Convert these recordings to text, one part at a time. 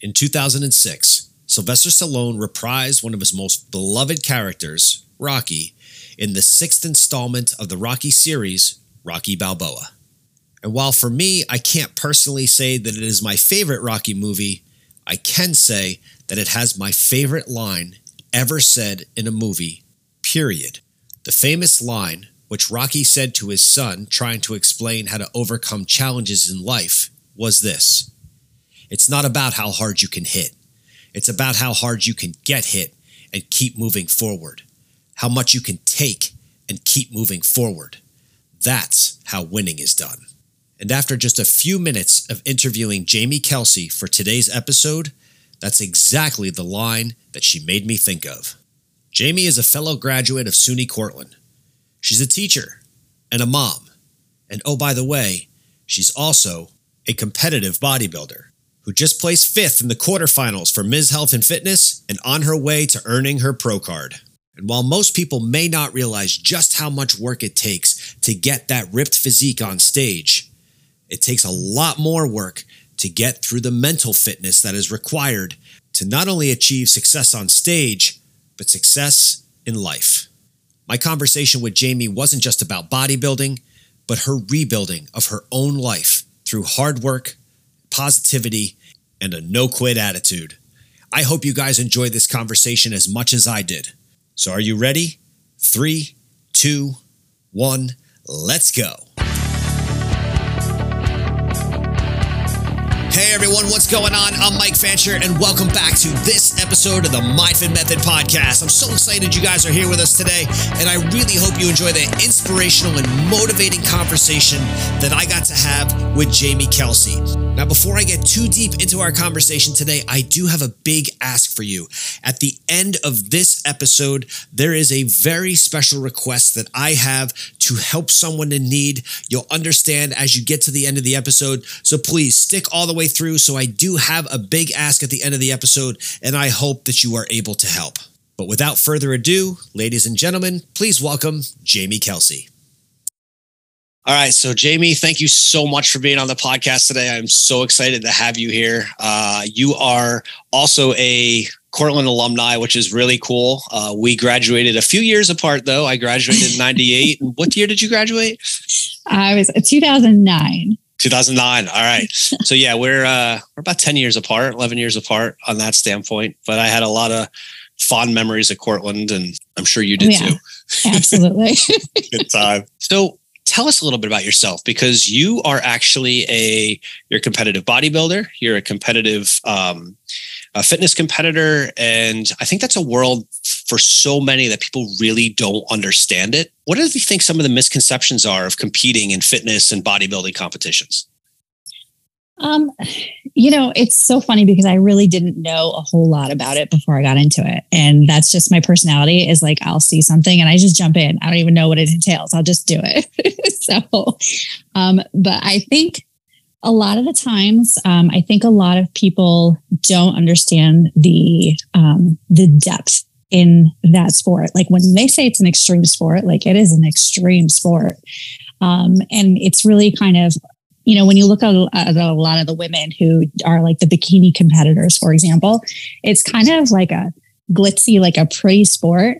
In 2006, Sylvester Stallone reprised one of his most beloved characters, Rocky, in the 6th installment of the Rocky series, Rocky Balboa. And while for me, I can't personally say that it is my favorite Rocky movie, I can say that it has my favorite line ever said in a movie, period. The famous line, which Rocky said to his son trying to explain how to overcome challenges in life, was this: "It's not about how hard you can hit. It's about how hard you can get hit and keep moving forward. How much you can take and keep moving forward. That's how winning is done." And after just a few minutes of interviewing Jaime Kelsey for today's episode, that's exactly the line that she made me think of. Jaime is a fellow graduate of SUNY Cortland. She's a teacher and a mom. And oh, by the way, she's also a competitive bodybuilder who just placed 5th in the quarterfinals for Ms. Health and Fitness and on her way to earning her pro card. And while most people may not realize just how much work it takes to get that ripped physique on stage, it takes a lot more work to get through the mental fitness that is required to not only achieve success on stage, but success in life. My conversation with Jaime wasn't just about bodybuilding, but her rebuilding of her own life through hard work, positivity, and a no-quit attitude. I hope you guys enjoyed this conversation as much as I did. So are you ready? 3, 2, 1, let's go. Hey everyone, what's going on? I'm Mike Fancher and welcome back to this episode of the MindFit Method Podcast. I'm so excited you guys are here with us today, and I really hope you enjoy the inspirational and motivating conversation that I got to have with Jaime Kelsey. Now, before I get too deep into our conversation today, I do have a big ask for you. At the end of this episode, there is a very special request that I have to help someone in need. You'll understand as you get to the end of the episode, so please stick all the way through. So I do have a big ask at the end of the episode, and I hope that you are able to help. But without further ado, ladies and gentlemen, please welcome Jaime Kelsey. All right. So Jaime, thank you so much for being on the podcast today. I'm so excited to have you here. You are also a Cortland alumni, which is really cool. We graduated a few years apart though. I graduated in 98. What year did you graduate? I was 2009. 2009. All right. So yeah, we're about 10 years apart, 11 years apart on that standpoint, but I had a lot of fond memories of Cortland, and I'm sure you did too. Absolutely. Good time. So tell us a little bit about yourself, because you are actually you're a competitive bodybuilder. You're a competitive fitness competitor. And I think that's a world for so many that people really don't understand it. What do you think some of the misconceptions are of competing in fitness and bodybuilding competitions? It's so funny because I really didn't know a whole lot about it before I got into it. And that's just my personality, is like, I'll see something and I just jump in. I don't even know what it entails. I'll just do it. But I think a lot of the times, I think a lot of people don't understand the depth in that sport. Like when they say it's an extreme sport, like it is an extreme sport. And it's really kind of, when you look at a lot of the women who are like the bikini competitors, for example, it's kind of like a glitzy, like a pretty sport,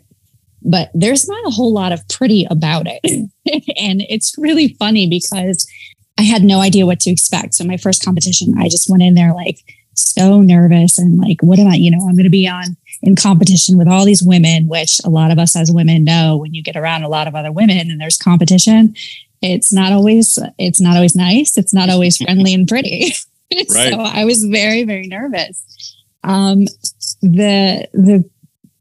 but there's not a whole lot of pretty about it. And it's really funny because I had no idea what to expect. So my first competition, I just went in there like so nervous and like, what am I, I'm going to be in competition with all these women, which a lot of us as women know, when you get around a lot of other women and there's competition, it's not always nice. It's not always friendly and pretty. Right. So I was very, very nervous. The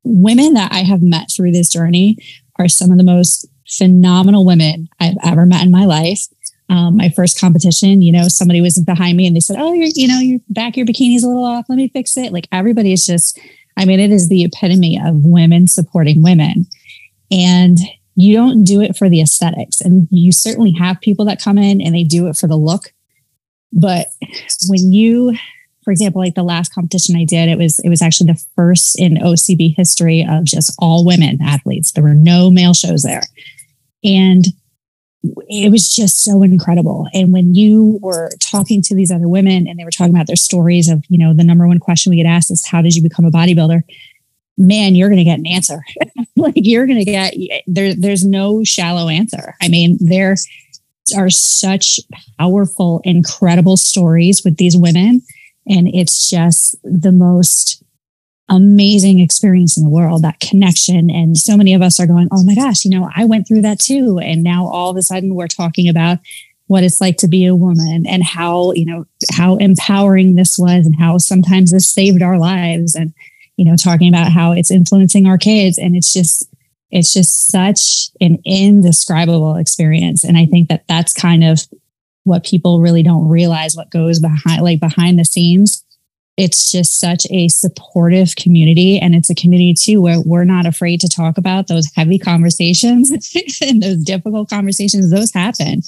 women that I have met through this journey are some of the most phenomenal women I've ever met in my life. My first competition, somebody was behind me and they said, "Oh, your back, your bikini's a little off. Let me fix it." Like everybody is just, it is the epitome of women supporting women. And you don't do it for the aesthetics, and you certainly have people that come in and they do it for the look. But when you, for example, like the last competition I did, it was actually the first in OCB history of just all women athletes. There were no male shows there. And it was just so incredible. And when you were talking to these other women and they were talking about their stories of, you know, the number one question we get asked is, how did you become a bodybuilder? Man, you're going to get an answer. Like, you're going to get, there's no shallow answer. I mean, there are such powerful, incredible stories with these women. And it's just the most amazing experience in the world, that connection. And so many of us are going, oh my gosh, you know, I went through that too. And now all of a sudden we're talking about what it's like to be a woman and how, you know, how empowering this was and how sometimes this saved our lives. And, you know, talking about how it's influencing our kids. And it's just such an indescribable experience. And I think that that's kind of what people really don't realize, what goes behind the scenes. It's just such a supportive community. And it's a community too, where we're not afraid to talk about those heavy conversations and those difficult conversations. Those happen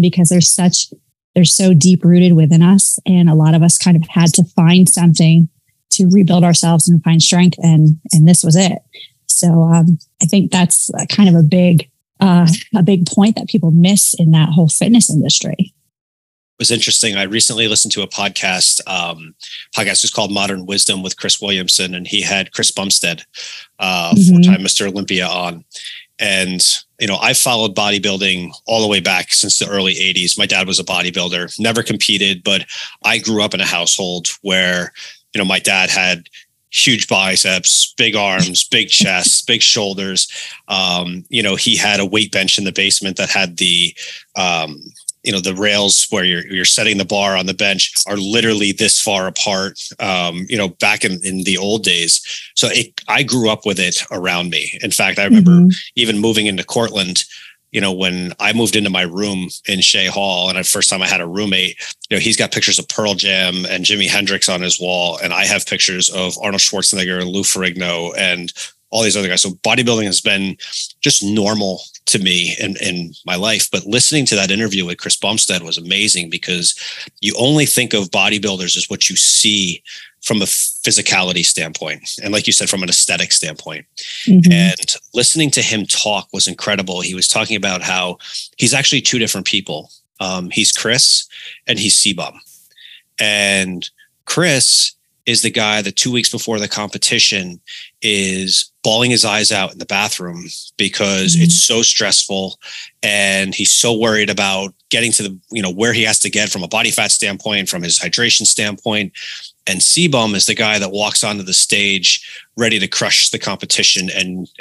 because they're so deep rooted within us. And a lot of us kind of had to find something to rebuild ourselves and find strength. And this was it. So I think that's kind of a big point that people miss in that whole fitness industry. It was interesting. I recently listened to a podcast was called Modern Wisdom with Chris Williamson, and he had Chris Bumstead, four-time Mr. Olympia on. And, you know, I followed bodybuilding all the way back since the early 80s. My dad was a bodybuilder, never competed, but I grew up in a household where, you know, my dad had huge biceps, big arms, big chests, big shoulders. You know, he had a weight bench in the basement that had the rails where you're setting the bar on the bench are literally this far apart, you know, back in the old days. So I grew up with it around me. In fact, I remember even moving into Cortland, you know, when I moved into my room in Shea Hall and the first time I had a roommate, you know, he's got pictures of Pearl Jam and Jimi Hendrix on his wall. And I have pictures of Arnold Schwarzenegger and Lou Ferrigno and all these other guys. So bodybuilding has been just normal to me in my life. But listening to that interview with Chris Bumstead was amazing, because you only think of bodybuilders as what you see from a physicality standpoint. And like you said, from an aesthetic standpoint. Mm-hmm. And listening to him talk was incredible. He was talking about how he's actually two different people. He's Chris and he's C-Bum. And Chris is the guy that 2 weeks before the competition is bawling his eyes out in the bathroom because it's so stressful, and he's so worried about getting to the, you know, where he has to get from a body fat standpoint, from his hydration standpoint. And C-Bum is the guy that walks onto the stage ready to crush the competition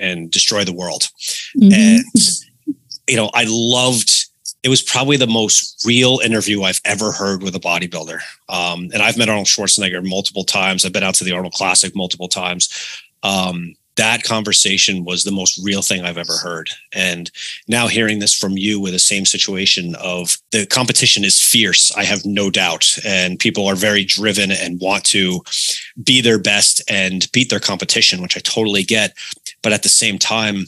and destroy the world. Mm-hmm. And, you know, it was probably the most real interview I've ever heard with a bodybuilder. And I've met Arnold Schwarzenegger multiple times. I've been out to the Arnold Classic multiple times. That conversation was the most real thing I've ever heard. And now hearing this from you with the same situation of the competition is fierce, I have no doubt. And people are very driven and want to be their best and beat their competition, which I totally get. But at the same time,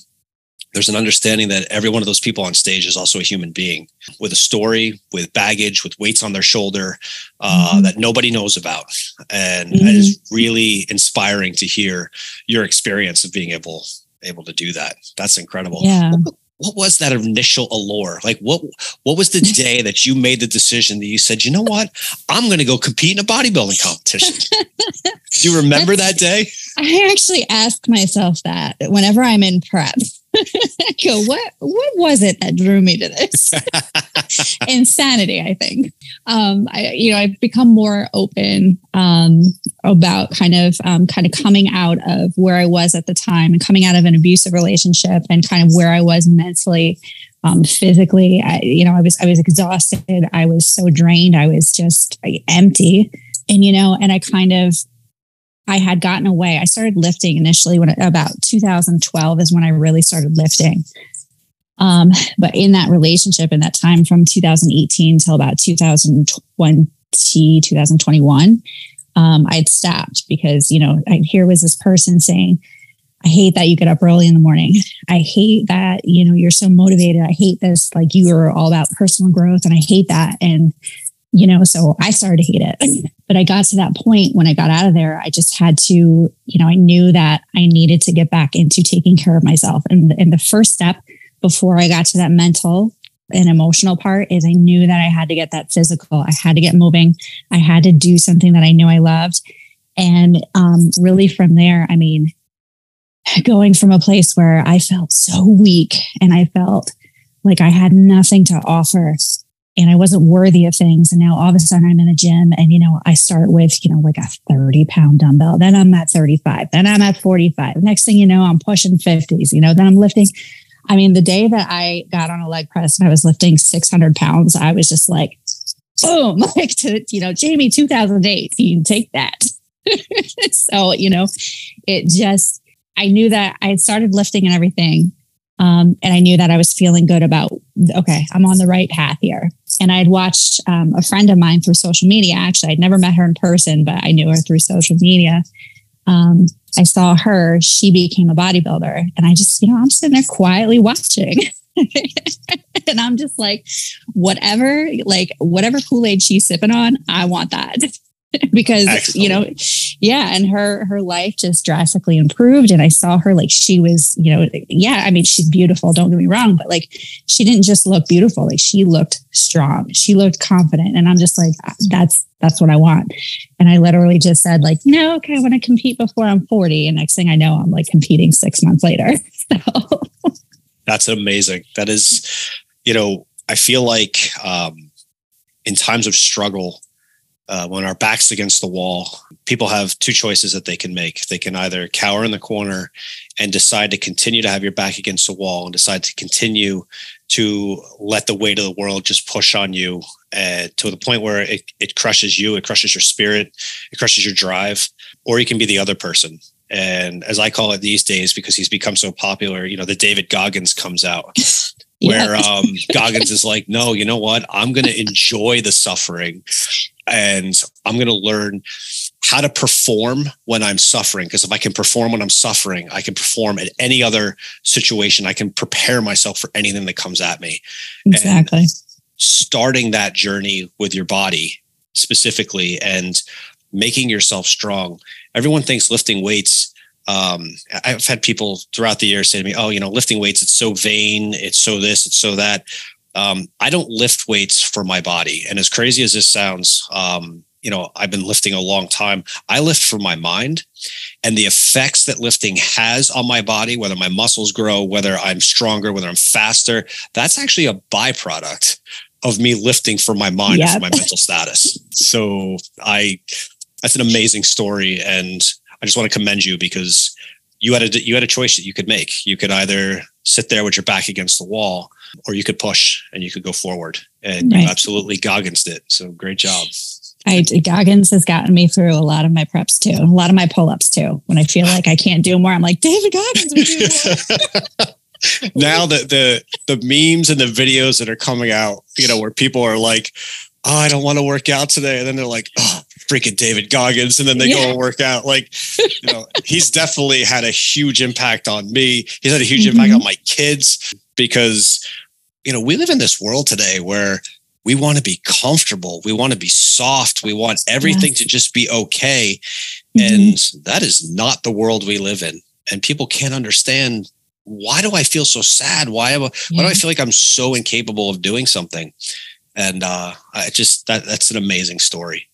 there's an understanding that every one of those people on stage is also a human being with a story, with baggage, with weights on their shoulder that nobody knows about. And that is really inspiring to hear your experience of being able to do that. That's incredible. Yeah. What was that initial allure? Like what was the day that you made the decision that you said, you know what, I'm going to go compete in a bodybuilding competition? Do you remember that day? I actually ask myself that whenever I'm in prep. I go, what was it that drew me to this? Insanity, I think. I've become more open about kind of coming out of where I was at the time and coming out of an abusive relationship and kind of where I was mentally, physically. I was exhausted. I was so drained. I was just empty, and I had gotten away. I started lifting initially about 2012 is when I really started lifting. But in that relationship, in that time from 2018 till about 2020, 2021, I'd stopped because, you know, here was this person saying, I hate that you get up early in the morning. I hate that, you know, you're so motivated. I hate this. Like, you are all about personal growth, and I hate that. And, you know, so I started to hate it. But I got to that point when I got out of there, I just had to, you know, I knew that I needed to get back into taking care of myself. And the first step before I got to that mental an emotional part is I knew that I had to get that physical. I had to get moving. I had to do something that I knew I loved. And really from there, I mean, going from a place where I felt so weak and I felt like I had nothing to offer and I wasn't worthy of things. And now all of a sudden I'm in a gym and, you know, I start with, you know, like a 30-pound dumbbell, then I'm at 35, then I'm at 45. Next thing you know, I'm pushing 50s, you know, then I'm lifting. I mean, the day that I got on a leg press and I was lifting 600 pounds, I was just like, boom, like, to, you know, Jaime, 2008, you can take that. So, you know, it just, I knew that I had started lifting and everything. And I knew that I was feeling good about, okay, I'm on the right path here. And I had watched a friend of mine through social media. Actually, I'd never met her in person, but I knew her through social media. I saw her, she became a bodybuilder. And I just, you know, I'm sitting there quietly watching. And I'm just like, whatever Kool-Aid she's sipping on, I want that. Because, excellent, you know, yeah. And her life just drastically improved. And I saw her, like, she was, you know, yeah, I mean, she's beautiful. Don't get me wrong. But like, she didn't just look beautiful. Like, she looked strong. She looked confident. And I'm just like, that's what I want. And I literally just said, like, no, okay, I want to compete before I'm 40. And next thing I know, I'm like competing 6 months later. So. That's amazing. That is, you know, I feel like in times of struggle, when our back's against the wall, people have two choices that they can make. They can either cower in the corner and decide to continue to have your back against the wall and decide to continue to let the weight of the world just push on you to the point where it crushes you, it crushes your spirit, it crushes your drive. Or you can be the other person. And as I call it these days, because he's become so popular, you know, the David Goggins comes out. Where Goggins is like, no, you know what? I'm going to enjoy the suffering. And I'm going to learn how to perform when I'm suffering. Because if I can perform when I'm suffering, I can perform at any other situation. I can prepare myself for anything that comes at me. Exactly. And starting that journey with your body specifically and making yourself strong. Everyone thinks lifting weights. I've had people throughout the year say to me, oh, you know, lifting weights, it's so vain. It's so this, it's so that. I don't lift weights for my body. And as crazy as this sounds, you know, I've been lifting a long time. I lift for my mind and the effects that lifting has on my body, whether my muscles grow, whether I'm stronger, whether I'm faster, that's actually a byproduct of me lifting for my mind, yep, and for my mental status. So that's an amazing story. And I just want to commend you because you had a choice that you could make. You could either sit there with your back against the wall, or you could push and you could go forward. And right, you absolutely Gogginsed it. So great job. Goggins has gotten me through a lot of my preps too. A lot of my pull-ups too. When I feel like I can't do more, I'm like, David Goggins would do more. Now that the memes and the videos that are coming out, you know, where people are like, oh, I don't want to work out today. And then they're like, oh, freaking David Goggins. And then they go and work out. Like, you know, he's definitely had a huge impact on me. He's had a huge impact on my kids because, you know, we live in this world today where we want to be comfortable. We want to be soft. We want everything to just be okay. And that is not the world we live in. And people can't understand, why do I feel so sad? Why do I feel like I'm so incapable of doing something? And that's an amazing story.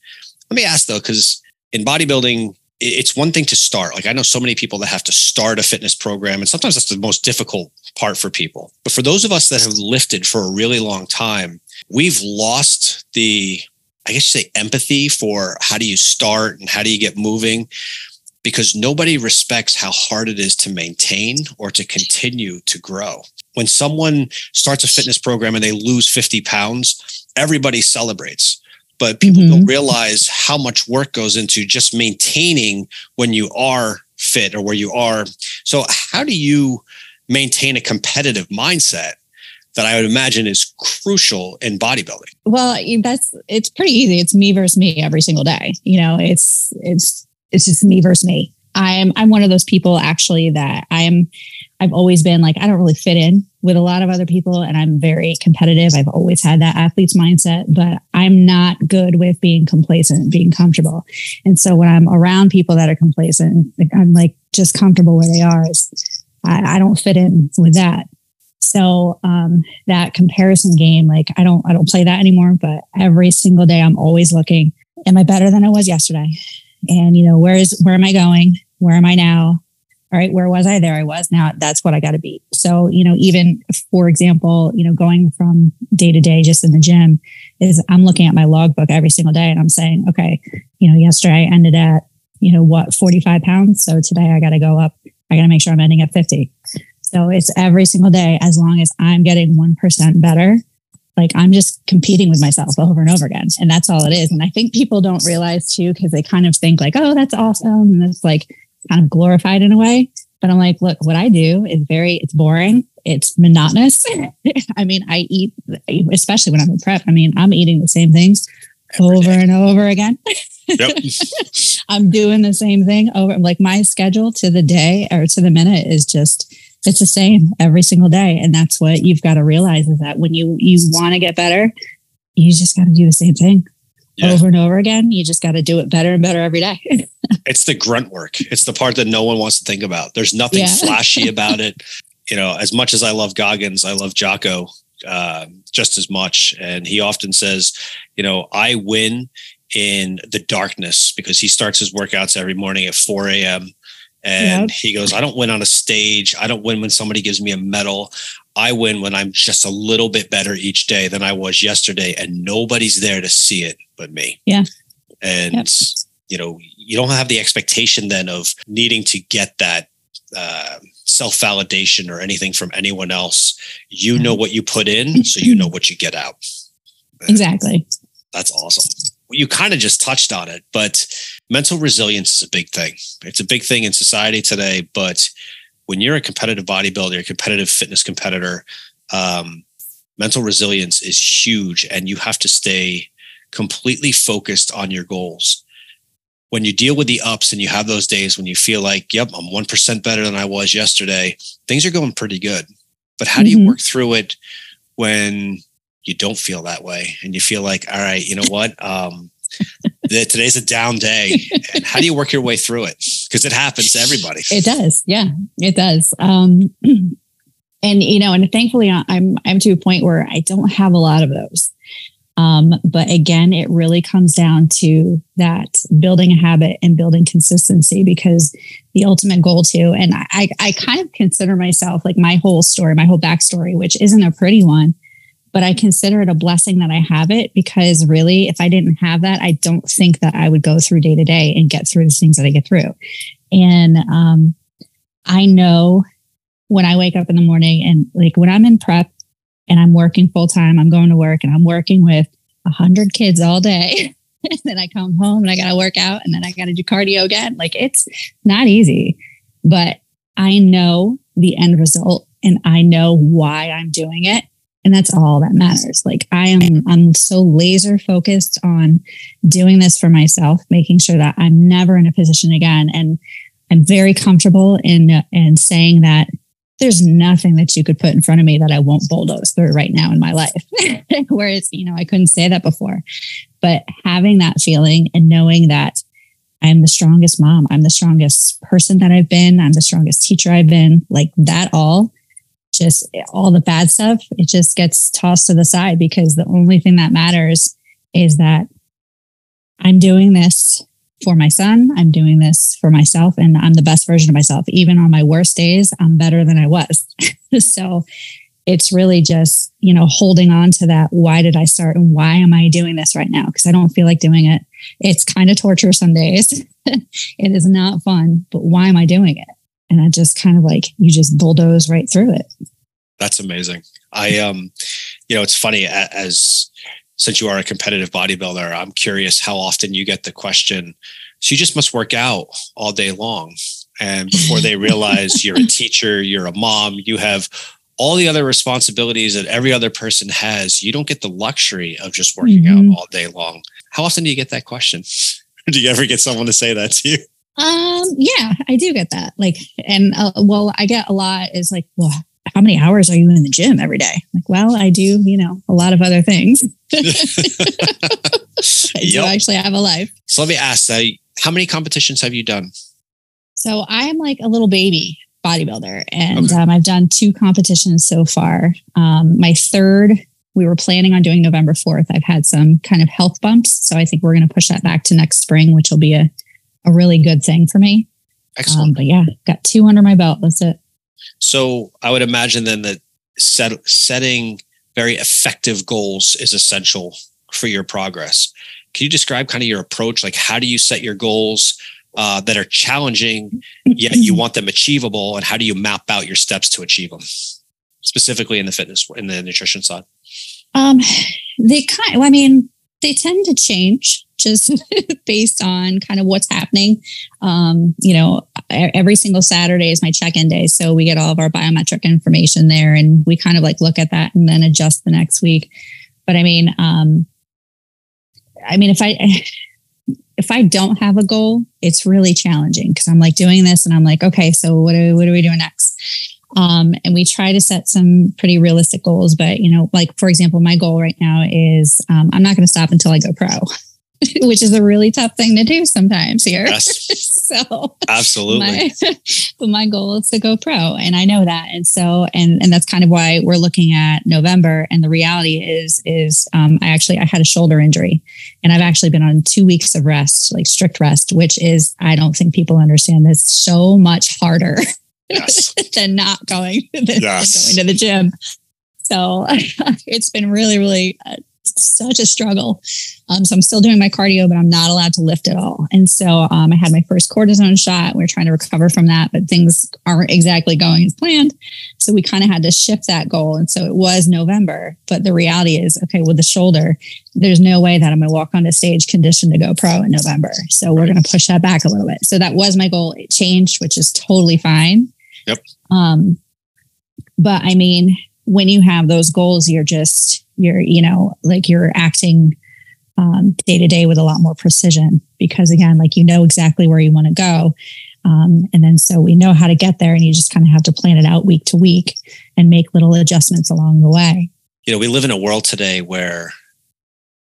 Let me ask though, because in bodybuilding, it's one thing to start. Like I know so many people that have to start a fitness program, and sometimes that's the most difficult part for people. But for those of us that have lifted for a really long time, we've lost the, I guess you say, empathy for how do you start and how do you get moving, because nobody respects how hard it is to maintain or to continue to grow. When someone starts a fitness program and they lose 50 pounds, everybody celebrates. But people don't realize how much work goes into just maintaining when you are fit or where you are. So how do you maintain a competitive mindset that I would imagine is crucial in bodybuilding? Well, it's pretty easy. It's me versus me every single day. You know, it's just me versus me. I'm one of those people actually that I've always been like, I don't really fit in with a lot of other people and I'm very competitive. I've always had that athlete's mindset, but I'm not good with being complacent, being comfortable. And so when I'm around people that are complacent, I'm like just comfortable where they are. I don't fit in with that. So that comparison game, like I don't play that anymore, but every single day I'm always looking, am I better than I was yesterday? And you know, where am I going? Where am I now? All right, where was I? There I was. Now that's what I got to beat. So, you know, even for example, you know, going from day to day just in the gym is I'm looking at my logbook every single day and I'm saying, okay, you know, yesterday I ended at, you know, what, 45 pounds. So today I got to go up. I got to make sure I'm ending at 50. So it's every single day, as long as I'm getting 1% better, like I'm just competing with myself over and over again. And that's all it is. And I think people don't realize too, because they kind of think like, oh, that's awesome. And it's like kind of glorified in a way. But I'm like, look, what I do is it's boring. It's monotonous. I mean, I eat, especially when I'm in prep. I mean, I'm eating the same things over and over again. Yep. I'm doing the same thing over. Like my schedule to the day or to the minute is just... it's the same every single day. And that's what you've got to realize is that when you want to get better, you just got to do the same thing over and over again. You just got to do it better and better every day. It's the grunt work. It's the part that no one wants to think about. There's nothing flashy about it. You know, as much as I love Goggins, I love Jocko just as much. And he often says, you know, I win in the darkness, because he starts his workouts every morning at 4 a.m. And he goes, I don't win on a stage. I don't win when somebody gives me a medal. I win when I'm just a little bit better each day than I was yesterday. And nobody's there to see it but me. Yeah. And, you know, you don't have the expectation then of needing to get that self-validation or anything from anyone else. You know what you put in, so you know what you get out. Exactly. That's awesome. You kind of just touched on it, but mental resilience is a big thing. It's a big thing in society today, but when you're a competitive bodybuilder, a competitive fitness competitor, mental resilience is huge, and you have to stay completely focused on your goals. When you deal with the ups and you have those days when you feel like, yep, I'm 1% better than I was yesterday, things are going pretty good. But how do you work through it when you don't feel that way and you feel like, all right, you know what? Today's a down day. And how do you work your way through it? Because it happens to everybody. It does. Yeah, it does. And, you know, and thankfully I'm to a point where I don't have a lot of those. But again, it really comes down to that building a habit and building consistency, because the ultimate goal too, and I kind of consider myself like my whole story, my whole backstory, which isn't a pretty one, but I consider it a blessing that I have it, because really, if I didn't have that, I don't think that I would go through day to day and get through the things that I get through. And I know when I wake up in the morning and like when I'm in prep and I'm working full time, I'm going to work and I'm working with 100 kids all day. And then I come home and I got to work out and then I got to do cardio again. Like it's not easy, but I know the end result and I know why I'm doing it. And that's all that matters. Like I'm so laser focused on doing this for myself, making sure that I'm never in a position again. And I'm very comfortable in saying that there's nothing that you could put in front of me that I won't bulldoze through right now in my life. Whereas, you know, I couldn't say that before, but having that feeling and knowing that I'm the strongest mom, I'm the strongest person that I've been, I'm the strongest teacher I've been, like that all. Just all the bad stuff, it just gets tossed to the side, because the only thing that matters is that I'm doing this for my son, I'm doing this for myself, and I'm the best version of myself. Even on my worst days, I'm better than I was. So it's really just, you know, holding on to that. Why did I start and why am I doing this right now? Because I don't feel like doing it. It's kind of torture some days. It is not fun, but why am I doing it? And I just kind of like, you just bulldoze right through it. That's amazing. I, you know, it's funny since you are a competitive bodybuilder, I'm curious how often you get the question, so you just must work out all day long. And before they realize you're a teacher, you're a mom, you have all the other responsibilities that every other person has. You don't get the luxury of just working out all day long. How often do you get that question? Do you ever get someone to say that to you? Yeah, I do get that. Like, and well, I get a lot is like, well, how many hours are you in the gym every day? I'm like, well, I do, you know, a lot of other things. I do actually have a life. So let me ask, how many competitions have you done? So I'm like a little baby. bodybuilder, and I've done 2 competitions so far. My third, we were planning on doing November 4th. I've had some kind of health bumps, so I think we're going to push that back to next spring, which will be a really good thing for me. Excellent. But yeah, got 2 under my belt. That's it. So I would imagine then that setting very effective goals is essential for your progress. Can you describe kind of your approach? Like, how do you set your goals that are challenging, yet you want them achievable? And how do you map out your steps to achieve them, specifically in the fitness, in the nutrition side? They tend to change just based on kind of what's happening. Every single Saturday is my check-in day. So we get all of our biometric information there, and we kind of like look at that and then adjust the next week. But if I don't have a goal, it's really challenging, because I'm like doing this and I'm like, okay, so what are we doing next? And we try to set some pretty realistic goals, but like, for example, my goal right now is, I'm not going to stop until I go pro, which is a really tough thing to do sometimes here. Yes. So absolutely. But my goal is to go pro, and I know that. And so, and that's kind of why we're looking at November. And the reality is, I had a shoulder injury, and I've actually been on 2 weeks of rest, like strict rest, which is, I don't think people understand this, so much harder. Yes. than not going, yes. than going to the gym. So it's been really, really such a struggle. So I'm still doing my cardio, but I'm not allowed to lift at all. And so I had my first cortisone shot. We're trying to recover from that, but things aren't exactly going as planned. So we kind of had to shift that goal. And so it was November, but the reality is, okay, with the shoulder, there's no way that I'm going to walk on the stage conditioned to go pro in November. So we're going to push that back a little bit. So that was my goal. It changed, which is totally fine. Yep. But I mean, when you have those goals, you're acting day to day with a lot more precision, because again, like, you know exactly where you want to go. And then, so we know how to get there, and you just kind of have to plan it out week to week and make little adjustments along the way. We live in a world today where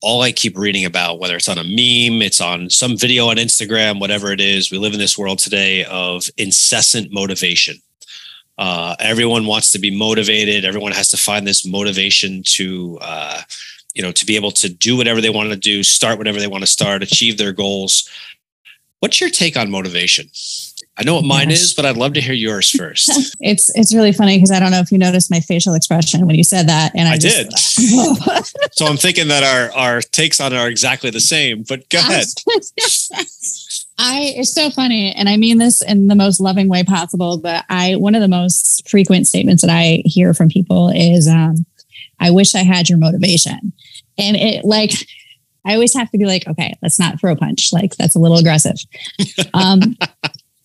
all I keep reading about, whether it's on a meme, it's on some video on Instagram, whatever it is, we live in this world today of incessant motivation. Everyone wants to be motivated. Everyone has to find this motivation to be able to do whatever they want to do, start whatever they want to start, achieve their goals. What's your take on motivation? I know what mine is, but I'd love to hear yours first. It's really funny, because I don't know if you noticed my facial expression when you said that. And I did. So I'm thinking that our takes on it are exactly the same, but go ahead. It's so funny. And I mean this in the most loving way possible, but one of the most frequent statements that I hear from people is, I wish I had your motivation. And it, like, I always have to be like, okay, let's not throw a punch. Like, that's a little aggressive.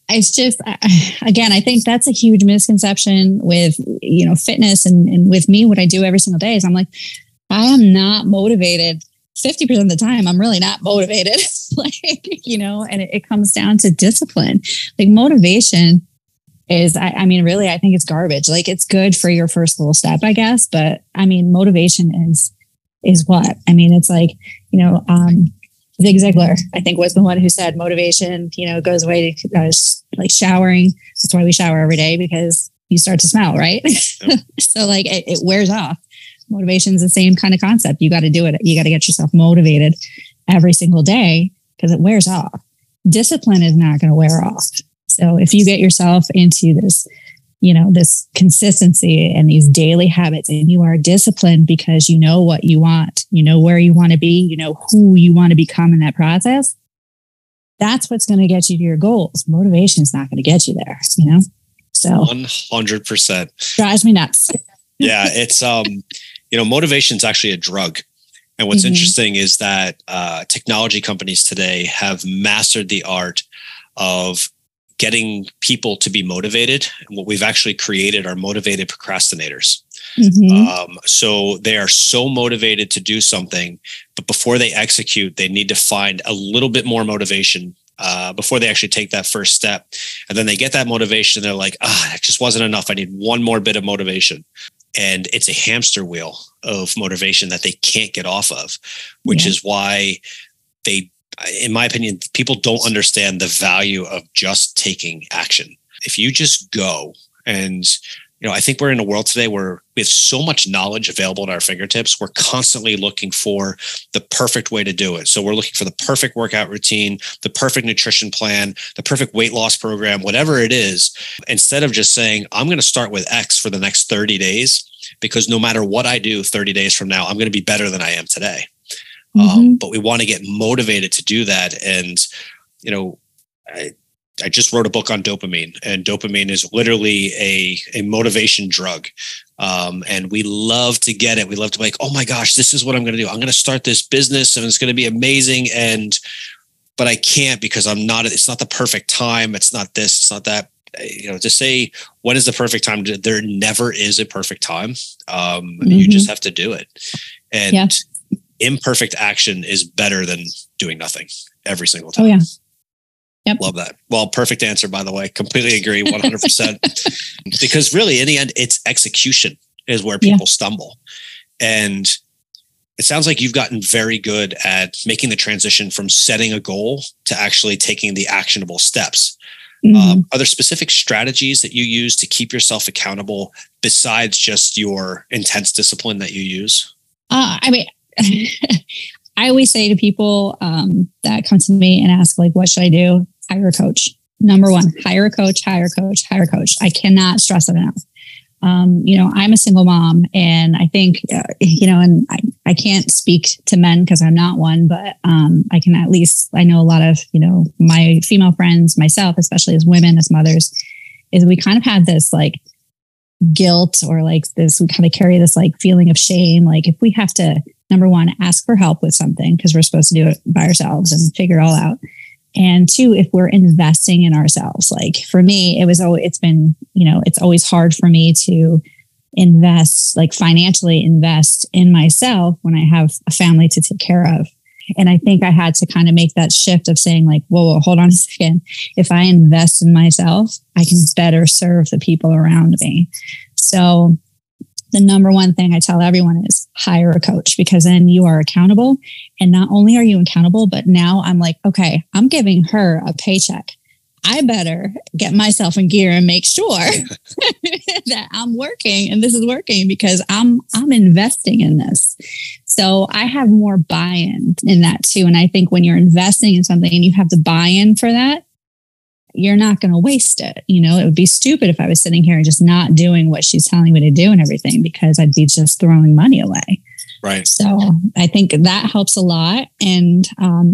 It's just, again, I think that's a huge misconception with, fitness and with me. What I do every single day is I'm like, I am not motivated. 50% of the time, I'm really not motivated. And it comes down to discipline. Like, motivation is, really, I think it's garbage. Like, it's good for your first little step, I guess. But motivation is what? It's like, Zig Ziglar, I think, was the one who said motivation, goes away to like showering. That's why we shower every day, because you start to smell, right? Yep. So like it wears off. Motivation is the same kind of concept. You got to do it. You got to get yourself motivated every single day, because it wears off. Discipline is not going to wear off. So if you get yourself into this, this consistency and these daily habits, and you are disciplined because you know what you want, you know where you want to be, you know who you want to become in that process, that's what's going to get you to your goals. Motivation is not going to get you there, So 100%. Drives me nuts. Yeah, it's motivation's actually a drug. And what's interesting is that technology companies today have mastered the art of getting people to be motivated. And what we've actually created are motivated procrastinators. Mm-hmm. So they are so motivated to do something, but before they execute, they need to find a little bit more motivation before they actually take that first step. And then they get that motivation. They're like, it just wasn't enough. I need one more bit of motivation. And it's a hamster wheel of motivation that they can't get off of, which is why they, in my opinion, people don't understand the value of just taking action. If you just go And, you know, I think we're in a world today where we have so much knowledge available at our fingertips. We're constantly looking for the perfect way to do it. So we're looking for the perfect workout routine, the perfect nutrition plan, the perfect weight loss program, whatever it is, instead of just saying, I'm going to start with X for the next 30 days, because no matter what I do 30 days from now, I'm going to be better than I am today. Mm-hmm. But we want to get motivated to do that. And, you know, I just wrote a book on dopamine, and dopamine is literally a motivation drug. And we love to get it. We love to be like, oh my gosh, this is what I'm going to do. I'm going to start this business and it's going to be amazing. But I can't because it's not the perfect time. It's not this, it's not that. You know, to say, when is the perfect time? There never is a perfect time. Mm-hmm. You just have to do it. And imperfect action is better than doing nothing every single time. Oh, yeah. Yep. Love that. Well, perfect answer, by the way. Completely agree, 100%. Because really, in the end, it's execution is where people stumble. And it sounds like you've gotten very good at making the transition from setting a goal to actually taking the actionable steps. Mm-hmm. Are there specific strategies that you use to keep yourself accountable besides just your intense discipline that you use? I mean, I always say to people that come to me and ask, like, what should I do? Hire a coach. Number one, hire a coach, hire a coach, hire a coach. I cannot stress it enough. You know, I'm a single mom, and I think, you know, and I can't speak to men because I'm not one, but I can at least, I know a lot of, you know, my female friends, myself, especially as women, as mothers, is we kind of have this like guilt or like this, we kind of carry this like feeling of shame. Like if we have to, number one, ask for help with something because we're supposed to do it by ourselves and figure it all out. And two, if we're investing in ourselves, like for me, it's always hard for me to invest, like financially invest in myself when I have a family to take care of. And I think I had to kind of make that shift of saying like, whoa, hold on a second. If I invest in myself, I can better serve the people around me. So the number one thing I tell everyone is hire a coach, because then you are accountable. And not only are you accountable, but now I'm like, okay, I'm giving her a paycheck. I better get myself in gear and make sure that I'm working and this is working, because I'm investing in this. So I have more buy-in in that too. And I think when you're investing in something and you have the buy-in for that, you're not going to waste it. You know, it would be stupid if I was sitting here and just not doing what she's telling me to do and everything, because I'd be just throwing money away. Right. So I think that helps a lot. And,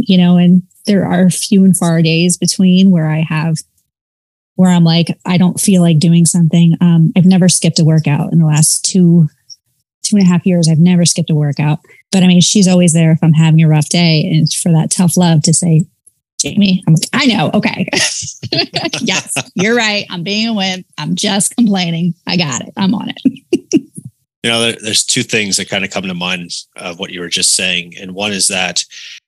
you know, and there are few and far days between where I'm like, I don't feel like doing something. I've never skipped a workout in the last two and a half years. I've never skipped a workout, but I mean, she's always there if I'm having a rough day, and for that tough love to say, Jaime, I'm like, I know. Okay. Yes, you're right. I'm being a wimp. I'm just complaining. I got it. I'm on it. You know, there's two things that kind of come to mind of what you were just saying. And one is that,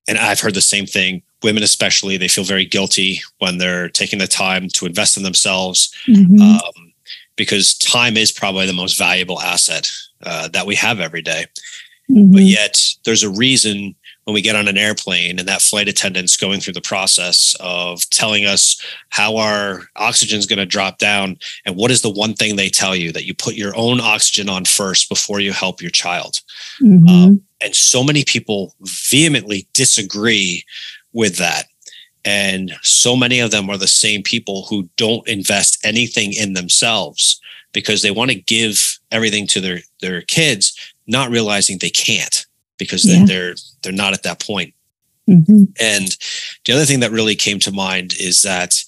and I've heard the same thing, women especially, they feel very guilty when they're taking the time to invest in themselves, mm-hmm. Because time is probably the most valuable asset that we have every day. Mm-hmm. But yet there's a reason when we get on an airplane and that flight attendant's going through the process of telling us how our oxygen is going to drop down. And what is the one thing they tell you? That you put your own oxygen on first before you help your child. Mm-hmm. And so many people vehemently disagree with that. And so many of them are the same people who don't invest anything in themselves because they want to give everything to their kids, not realizing they can't, because they're not at that point. Mm-hmm. And the other thing that really came to mind is that,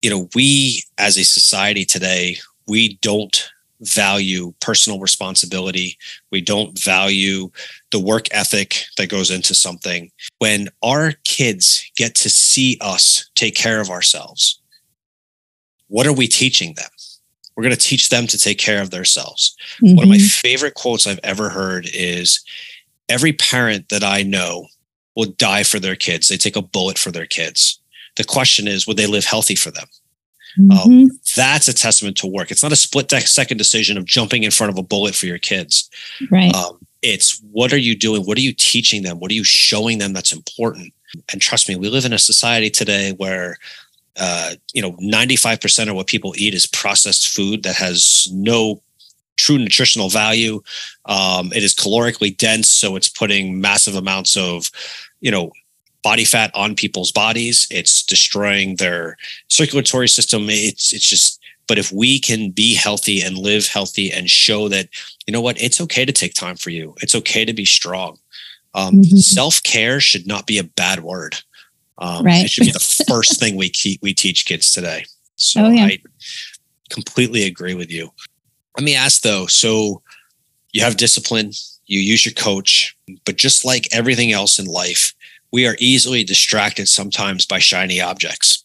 you know, we as a society today, we don't value personal responsibility. We don't value the work ethic that goes into something. When our kids get to see us take care of ourselves, what are we teaching them? We're going to teach them to take care of themselves. Mm-hmm. One of my favorite quotes I've ever heard is, every parent that I know will die for their kids. They take a bullet for their kids. The question is, would they live healthy for them? Mm-hmm. That's a testament to work. It's not a split-second decision of jumping in front of a bullet for your kids. Right. It's what are you doing? What are you teaching them? What are you showing them that's important? And trust me, we live in a society today where 95% of what people eat is processed food that has no true nutritional value. It is calorically dense, so it's putting massive amounts of, body fat on people's bodies. It's destroying their circulatory system. It's just, but if we can be healthy and live healthy and show that, it's okay to take time for you. It's okay to be strong. Self-care should not be a bad word. Right. It should be the first thing we teach kids today. So I completely agree with you. Let me ask though. So you have discipline, you use your coach, but just like everything else in life, we are easily distracted sometimes by shiny objects.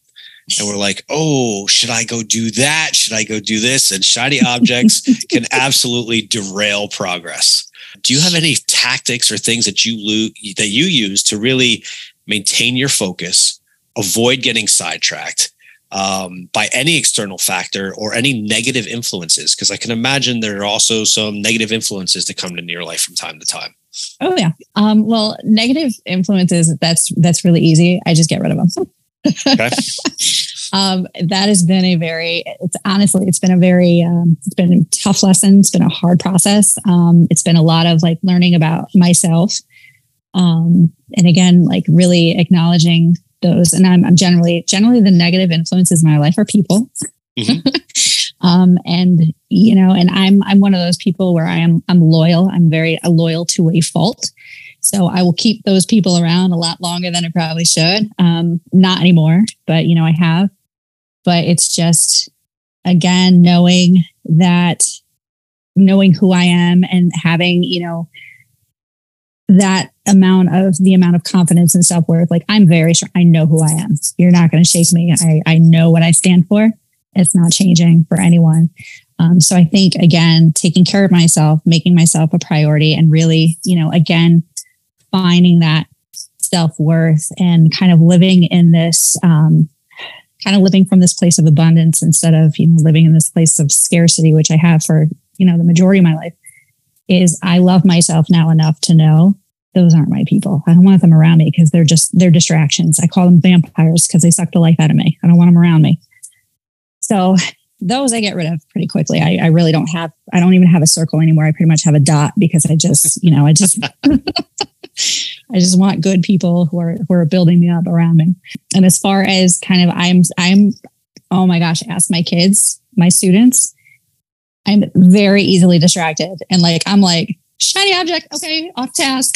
And we're like, oh, should I go do that? Should I go do this? And shiny objects can absolutely derail progress. Do you have any tactics or things that you use to really maintain your focus, avoid getting sidetracked by any external factor or any negative influences? Because I can imagine there are also some negative influences that come into your life from time to time. Oh, yeah. Well, negative influences, that's really easy. I just get rid of them. Okay. It's been a tough lesson. It's been a hard process. It's been a lot of learning about myself. And again, really acknowledging those. And I'm generally the negative influences in my life are people. Mm-hmm. And I'm one of those people where I'm loyal. I'm very loyal to a fault. So I will keep those people around a lot longer than I probably should. Not anymore, but I have. But it's just, again, knowing who I am and having, that amount of confidence and self-worth. I'm very sure I know who I am. You're not going to shake me. I know what I stand for. It's not changing for anyone. So I think, again, taking care of myself, making myself a priority, and really, again, finding that self-worth and kind of living in this, living from this place of abundance instead of, living in this place of scarcity, which I have for, the majority of my life, is I love myself now enough to know those aren't my people. I don't want them around me because they're distractions. I call them vampires because they suck the life out of me. I don't want them around me. So those I get rid of pretty quickly. I really don't have, I don't even have a circle anymore. I pretty much have a dot because I just I just want good people who are building me up around me. And as far as kind of, I'm oh my gosh, ask my kids, my students, I'm very easily distracted. And I'm shiny object. Okay. Off task.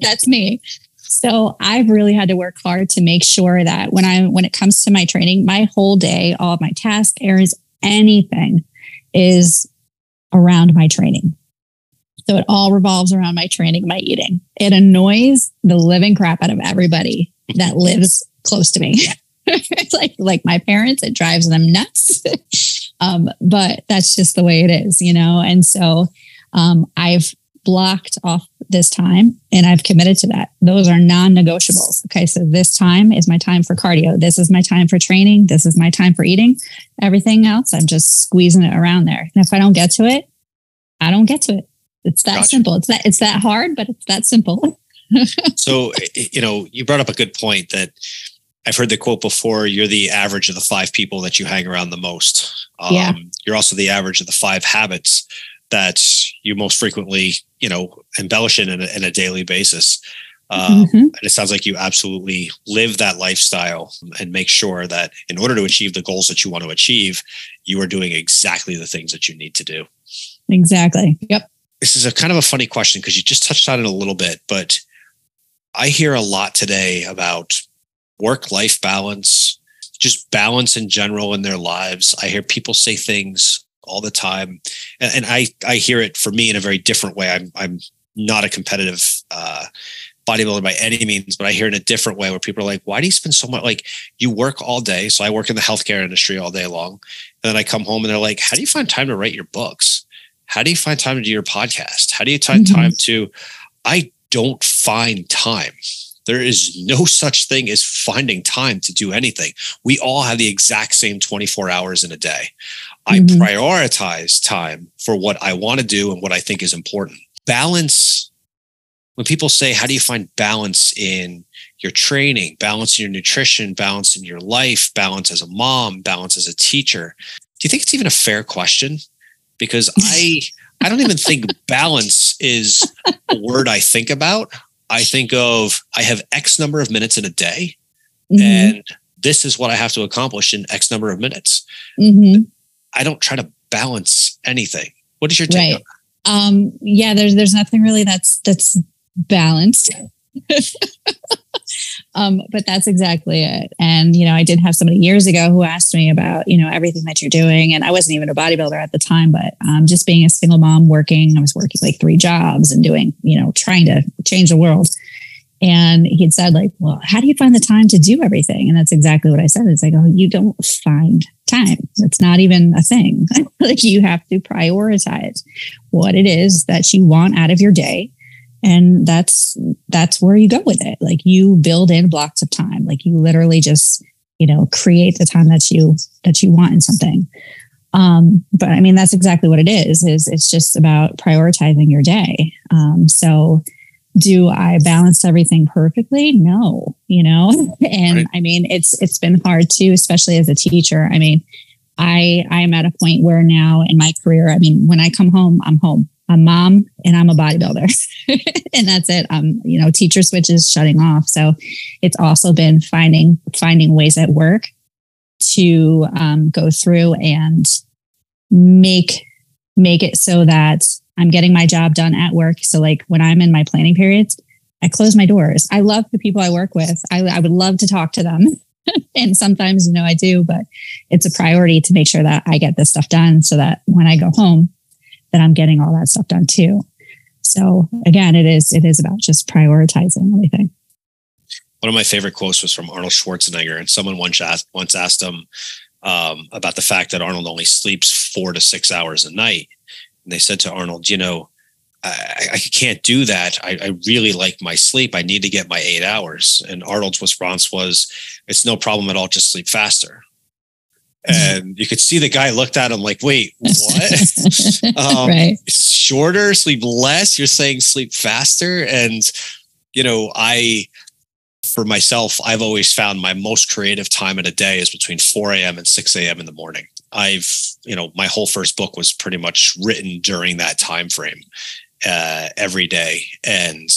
That's me. So I've really had to work hard to make sure that when it comes to my training, my whole day, all of my tasks, errands, anything is around my training. So it all revolves around my training, my eating. It annoys the living crap out of everybody that lives close to me. It's like my parents, it drives them nuts. But that's just the way it is, And so I've blocked off this time and I've committed to that. Those are non-negotiables. Okay. So this time is my time for cardio. This is my time for training. This is my time for eating. Everything else, I'm just squeezing it around there. And if I don't get to it, I don't get to it. It's that simple. It's that hard, but it's that simple. So, you brought up a good point that I've heard the quote before, you're the average of the 5 people that you hang around the most. You're also the average of the 5 habits that you most frequently, embellish in a daily basis. And it sounds like you absolutely live that lifestyle and make sure that in order to achieve the goals that you want to achieve, you are doing exactly the things that you need to do. Exactly. Yep. This is a kind of a funny question because you just touched on it a little bit, but I hear a lot today about work-life balance, just balance in general in their lives. I hear people say things all the time, and I hear it for me in a very different way. I'm not a competitive bodybuilder by any means, but I hear it in a different way where people are like, why do you spend so much, you work all day. So I work in the healthcare industry all day long. And then I come home and they're like, how do you find time to write your books? How do you find time to do your podcast? How do you find time to, I don't find time. There is no such thing as finding time to do anything. We all have the exact same 24 hours in a day. I prioritize time for what I want to do and what I think is important. Balance, when people say, how do you find balance in your training, balance in your nutrition, balance in your life, balance as a mom, balance as a teacher. Do you think it's even a fair question? Because I don't even think balance is a word I think about. I think of, I have X number of minutes in a day, mm-hmm. and this is what I have to accomplish in X number of minutes. Mm-hmm. I don't try to balance anything. What is your take on that? Yeah, there's nothing really that's balanced. But that's exactly it. And, you know, I did have somebody years ago who asked me about, you know, everything that you're doing. And I wasn't even a bodybuilder at the time, but just being a single mom working, I was working like 3 jobs and doing, you know, trying to change the world. And he'd said like, well, how do you find the time to do everything? And that's exactly what I said. It's like, oh, you don't find time. It's not even a thing. Like you have to prioritize what it is that you want out of your day. And that's where you go with it. Like you build in blocks of time. Like you literally just, you know, create the time that you want in something. But I mean, that's exactly what it is it's just about prioritizing your day. So do I balance everything perfectly? No, you know, and right. I mean, it's been hard too, especially as a teacher. I mean, I am at a point where now in my career, I mean, when I come home, I'm home. I'm mom and I'm a bodybuilder and that's it. You know, teacher switch is shutting off. So it's also been finding ways at work to go through and make it so that I'm getting my job done at work. So like when I'm in my planning periods, I close my doors. I love the people I work with. I would love to talk to them. And sometimes, you know, I do, but it's a priority to make sure that I get this stuff done so that when I go home, that I'm getting all that stuff done too. So again, it is about just prioritizing everything. One of my favorite quotes was from Arnold Schwarzenegger, and someone once asked him about the fact that Arnold only sleeps 4 to 6 hours a night. And they said to Arnold, you know, I can't do that. I really like my sleep. I need to get my 8 hours. And Arnold's response was, it's no problem at all. Just sleep faster. And you could see the guy looked at him like, wait, what? Right. Shorter, sleep less. You're saying sleep faster. And, you know, for myself, I've always found my most creative time in a day is between 4 a.m. and 6 a.m. in the morning. You know, my whole first book was pretty much written during that time frame every day. And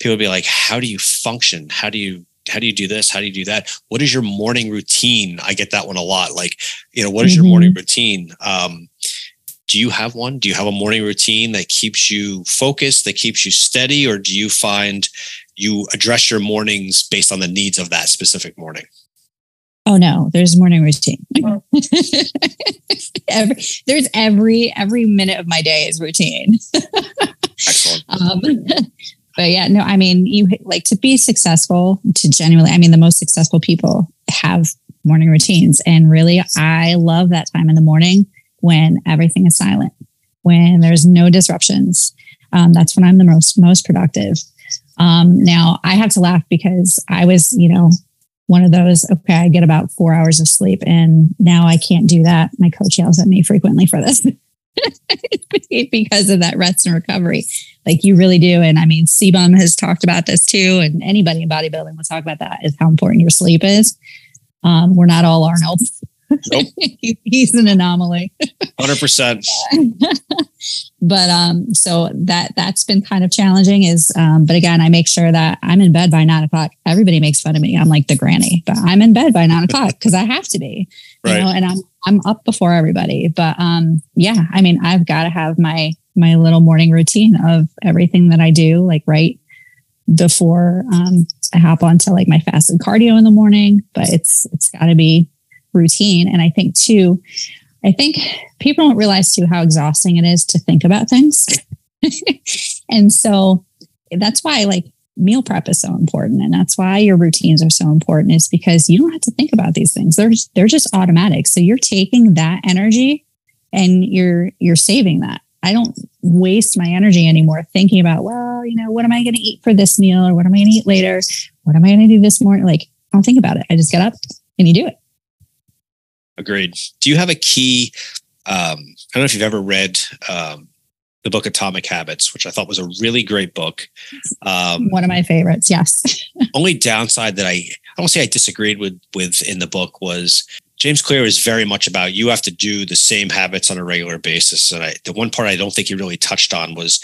people would be like, how do you function? How do you do this? How do you do that? What is your morning routine? I get that one a lot. Like, you know, what is your morning routine? Do you have one? Do you have a morning routine that keeps you focused, that keeps you steady? Or do you find you address your mornings based on the needs of that specific morning? Oh no, there's morning routine. Every minute of my day is routine. Excellent. But yeah, no, I mean, you like to be successful, to genuinely, I mean, the most successful people have morning routines. And really, I love that time in the morning when everything is silent, when there's no disruptions. That's when I'm the most productive. Now, I have to laugh because I was, you know, one of those, okay, I get about 4 hours of sleep and now I can't do that. My coach yells at me frequently for this. Because of that rest and recovery. Like you really do. And I mean, Sebum has talked about this too. And anybody in bodybuilding will talk about that is how important your sleep is. We're not all Arnold. Nope. He's an anomaly. 100%. But so that's been kind of challenging is, but again, I make sure that I'm in bed by 9 o'clock. Everybody makes fun of me. I'm like the granny, but I'm in bed by 9 o'clock because I have to be, you know, and I'm up before everybody. But yeah, I mean, I've got to have my little morning routine of everything that I do, like right before I hop onto like my fasted cardio in the morning, but it's got to be routine. And I think people don't realize too how exhausting it is to think about things. And so that's why like meal prep is so important. And that's why your routines are so important is because you don't have to think about these things. They're just automatic. So you're taking that energy and you're saving that. I don't waste my energy anymore thinking about, well, you know, what am I going to eat for this meal or what am I going to eat later? What am I going to do this morning? Like, I don't think about it. I just get up and you do it. Agreed. Do you have a key? I don't know if you've ever read the book Atomic Habits, which I thought was a really great book. One of my favorites. Yes. Only downside that I won't say I disagreed with in the book was James Clear is very much about you have to do the same habits on a regular basis. And the one part I don't think he really touched on was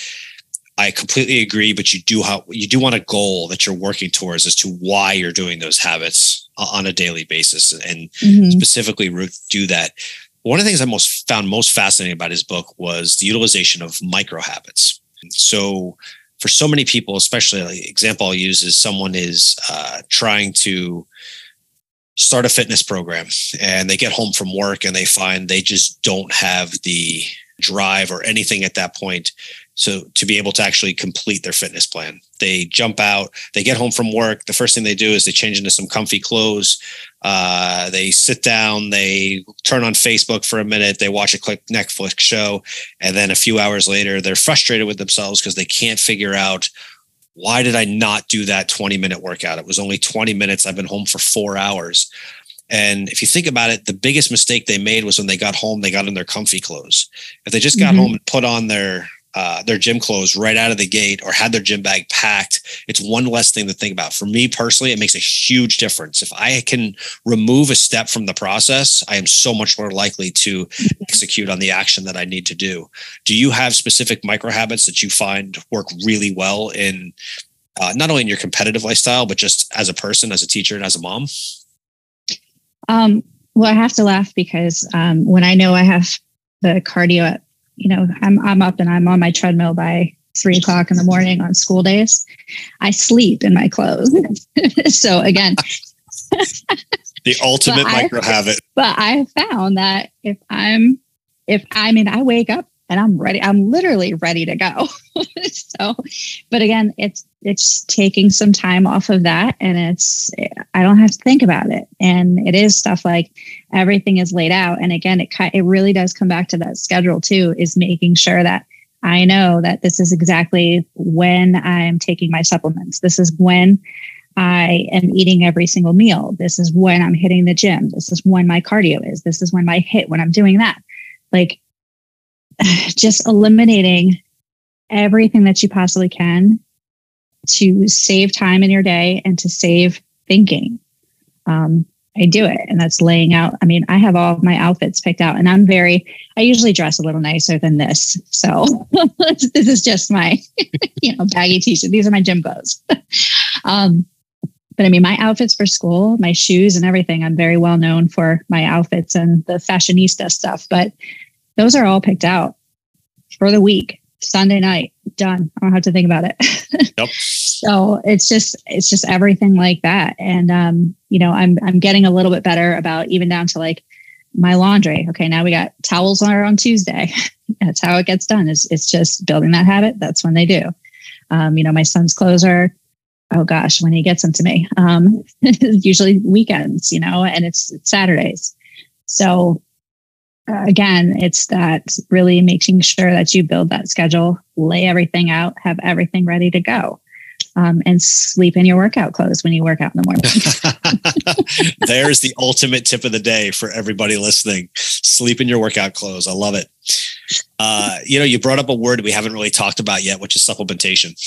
I completely agree, but you do want a goal that you're working towards as to why you're doing those habits on a daily basis, and specifically do that. One of the things I found most fascinating about his book was the utilization of micro habits. So for so many people, especially the example I'll use is someone is trying to start a fitness program and they get home from work and they find they just don't have the drive or anything at that point. So to be able to actually complete their fitness plan, they jump out, they get home from work. The first thing they do is they change into some comfy clothes. They sit down, they turn on Facebook for a minute, they watch a quick Netflix show. And then a few hours later, they're frustrated with themselves because they can't figure out, why did I not do that 20-minute workout? It was only 20 minutes. I've been home for 4 hours. And if you think about it, the biggest mistake they made was when they got home, they got in their comfy clothes. If they just got home and put on their gym clothes right out of the gate or had their gym bag packed, it's one less thing to think about. For me personally, it makes a huge difference. If I can remove a step from the process, I am so much more likely to execute on the action that I need to do. Do you have specific micro habits that you find work really well in not only in your competitive lifestyle, but just as a person, as a teacher, and as a mom? Well, I have to laugh because when I know I have the cardio at, you know, I'm up and I'm on my treadmill by 3 o'clock in the morning on school days, I sleep in my clothes. So again, the ultimate micro habit. But I found that I wake up and I'm ready, I'm literally ready to go. So, but again, it's taking some time off of that, and I don't have to think about it. And it is stuff like everything is laid out. And again, it really does come back to that schedule too, is making sure that I know that this is exactly when I'm taking my supplements. This is when I am eating every single meal. This is when I'm hitting the gym. This is when my cardio is. This is when my HIIT, when I'm doing that. Like just eliminating everything that you possibly can to save time in your day and to save thinking. I do it. And that's laying out. I mean, I have all of my outfits picked out, and I usually dress a little nicer than this. So this is just my, baggy t-shirt. These are my gym clothes. But I mean, my outfits for school, my shoes and everything, I'm very well known for my outfits and the fashionista stuff, but those are all picked out for the week. Sunday night, done. I don't have to think about it. Nope. So it's just everything like that. And, I'm getting a little bit better about even down to like my laundry. Okay. Now we got towels on Tuesday. That's how it gets done. It's just building that habit. That's when they do. My son's clothes are, oh gosh, when he gets them to me, usually weekends, and it's Saturdays. So again, it's that really making sure that you build that schedule, lay everything out, have everything ready to go. And sleep in your workout clothes when you work out in the morning. There's the ultimate tip of the day for everybody listening. Sleep in your workout clothes. I love it. You brought up a word we haven't really talked about yet, which is supplementation.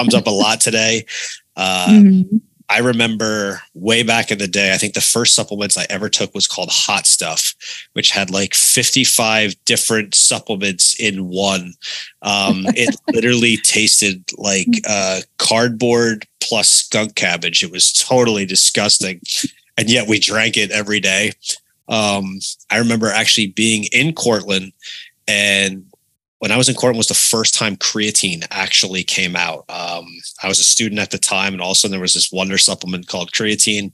Comes up a lot today. I remember way back in the day, I think the first supplements I ever took was called Hot Stuff, which had like 55 different supplements in one. It literally tasted like cardboard plus skunk cabbage. It was totally disgusting. And yet we drank it every day. I remember actually being in Cortland, and when I was in Cortland was the first time creatine actually came out. I was a student at the time, and all of a sudden there was this wonder supplement called creatine.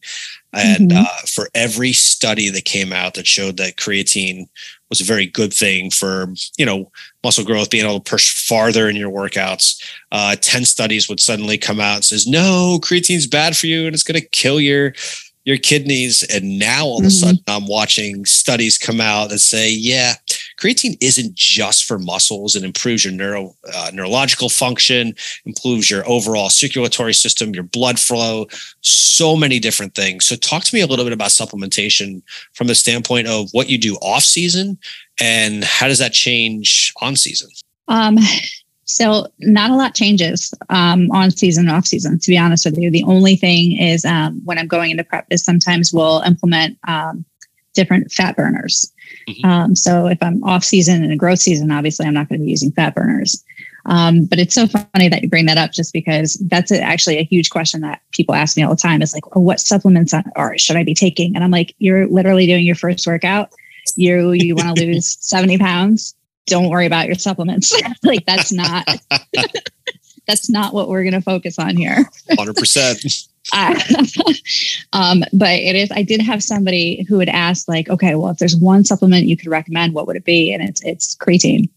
And for every study that came out that showed that creatine was a very good thing for, muscle growth, being able to push farther in your workouts, 10 studies would suddenly come out and says, no, creatine's bad for you and it's going to kill your kidneys. And now all of a sudden I'm watching studies come out that say, yeah, creatine isn't just for muscles. It improves your neurological function, improves your overall circulatory system, your blood flow, so many different things. So talk to me a little bit about supplementation from the standpoint of what you do off season and how does that change on season? So not a lot changes on season and off season, to be honest with you. The only thing is when I'm going into prep is sometimes we'll implement different fat burners. Mm-hmm. So if I'm off season and a growth season, obviously I'm not going to be using fat burners. But it's so funny that you bring that up, just because that's actually a huge question that people ask me all the time. It's like, oh, what supplements should I be taking? And I'm like, you're literally doing your first workout. You want to lose 70 pounds. Don't worry about your supplements. Like that's not what we're going to focus on here. 100%. But it is, I did have somebody who had asked, like, okay, well, if there's one supplement you could recommend, what would it be? And it's creatine,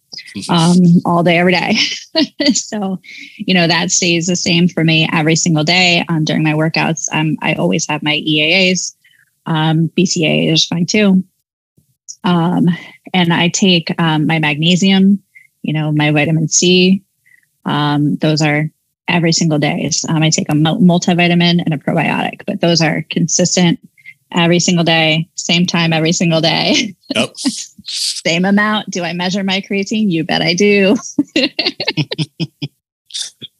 all day, every day. So, that stays the same for me every single day. During my workouts, I always have my EAAs, BCAA is fine too. And I take, my magnesium, my vitamin C, those are every single day. I take a multivitamin and a probiotic, but those are consistent every single day, same time, every single day. Yep. Same amount. Do I measure my creatine? You bet I do.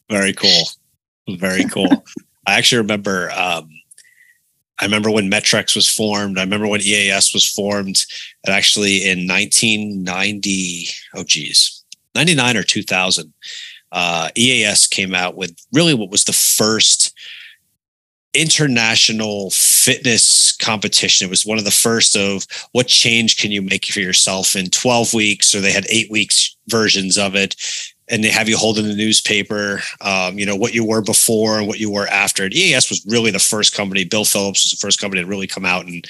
Very cool. Very cool. I actually remember, I remember when Metrex was formed. I remember when EAS was formed. And actually in 99 or 2000, EAS came out with really what was the first international fitness competition. It was one of the first of what change can you make for yourself in 12 weeks, or they had 8 weeks versions of it. And they have you holding the newspaper, what you were before and what you were after. And EAS was really the first company. Bill Phillips was the first company to really come out and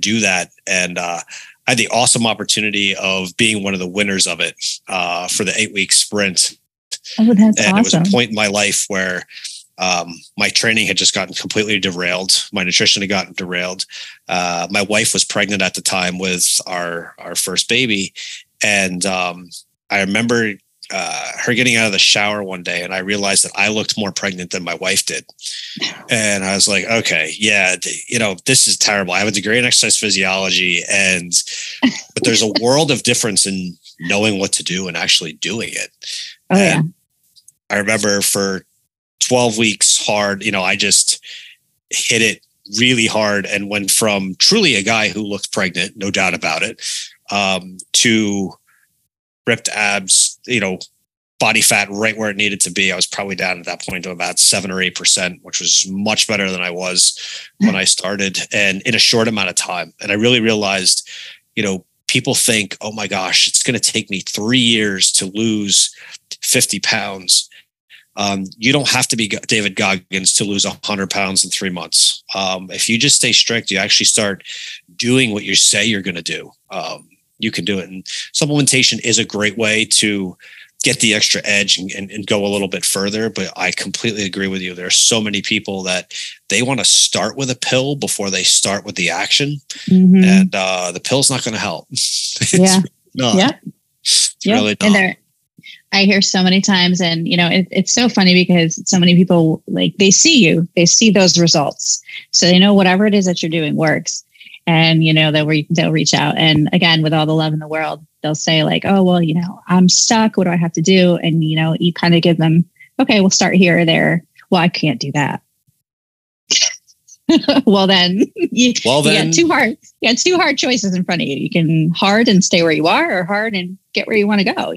do that. And I had the awesome opportunity of being one of the winners of it for the 8 week sprint. Oh, that's awesome. And it was a point in my life where my training had just gotten completely derailed. My nutrition had gotten derailed. My wife was pregnant at the time with our first baby. And I remember her getting out of the shower one day, and I realized that I looked more pregnant than my wife did. And I was like, okay, yeah, this is terrible. I have a degree in exercise physiology, but there's a world of difference in knowing what to do and actually doing it. Oh, and yeah. I remember for 12 weeks hard, I just hit it really hard and went from truly a guy who looked pregnant, no doubt about it, to ripped abs, body fat right where it needed to be. I was probably down at that point to about 7 or 8%, which was much better than I was when I started, and in a short amount of time. And I really realized, people think, oh my gosh, it's going to take me 3 years to lose 50 pounds. You don't have to be David Goggins to lose 100 pounds in 3 months. If you just stay strict, you actually start doing what you say you're going to do. You can do it. And supplementation is a great way to get the extra edge and go a little bit further. But I completely agree with you. There are so many people that they want to start with a pill before they start with the action. Mm-hmm. And the pill's not going to help. Yeah. Really not. And I hear so many times, and it's so funny because so many people, like, they see those results. So they know whatever it is that you're doing works. And, they'll reach out. And again, with all the love in the world, they'll say like, oh, well, I'm stuck. What do I have to do? And, you kind of give them, okay, we'll start here or there. Well, I can't do that. Well, then. Two hard choices in front of you. You can hard and stay where you are, or hard and get where you want to go.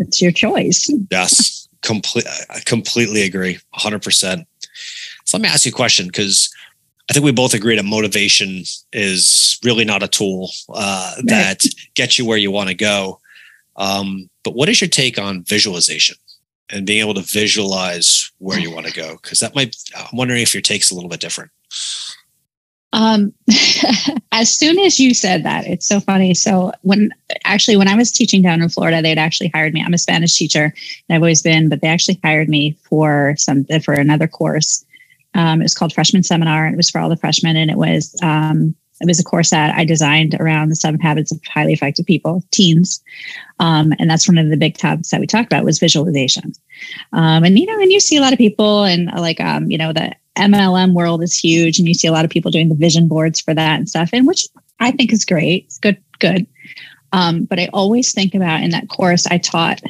It's your choice. Yes. I completely agree. 100%. So let me ask you a question, because I think we both agree that motivation is really not a tool that gets you where you want to go. But what is your take on visualization and being able to visualize where you want to go? Because I'm wondering if your take's a little bit different. As soon as you said that, it's so funny. So when I was teaching down in Florida, they'd actually hired me. I'm a Spanish teacher, and I've always been, but they actually hired me for another course. It was called Freshman Seminar, and it was for all the freshmen. And it was a course that I designed around the 7 habits of highly effective people, teens. And that's one of the big topics that we talked about was visualization. And you see a lot of people, and the MLM world is huge, and you see a lot of people doing the vision boards for that and stuff, and which I think is great. It's good. But I always think about in that course I taught,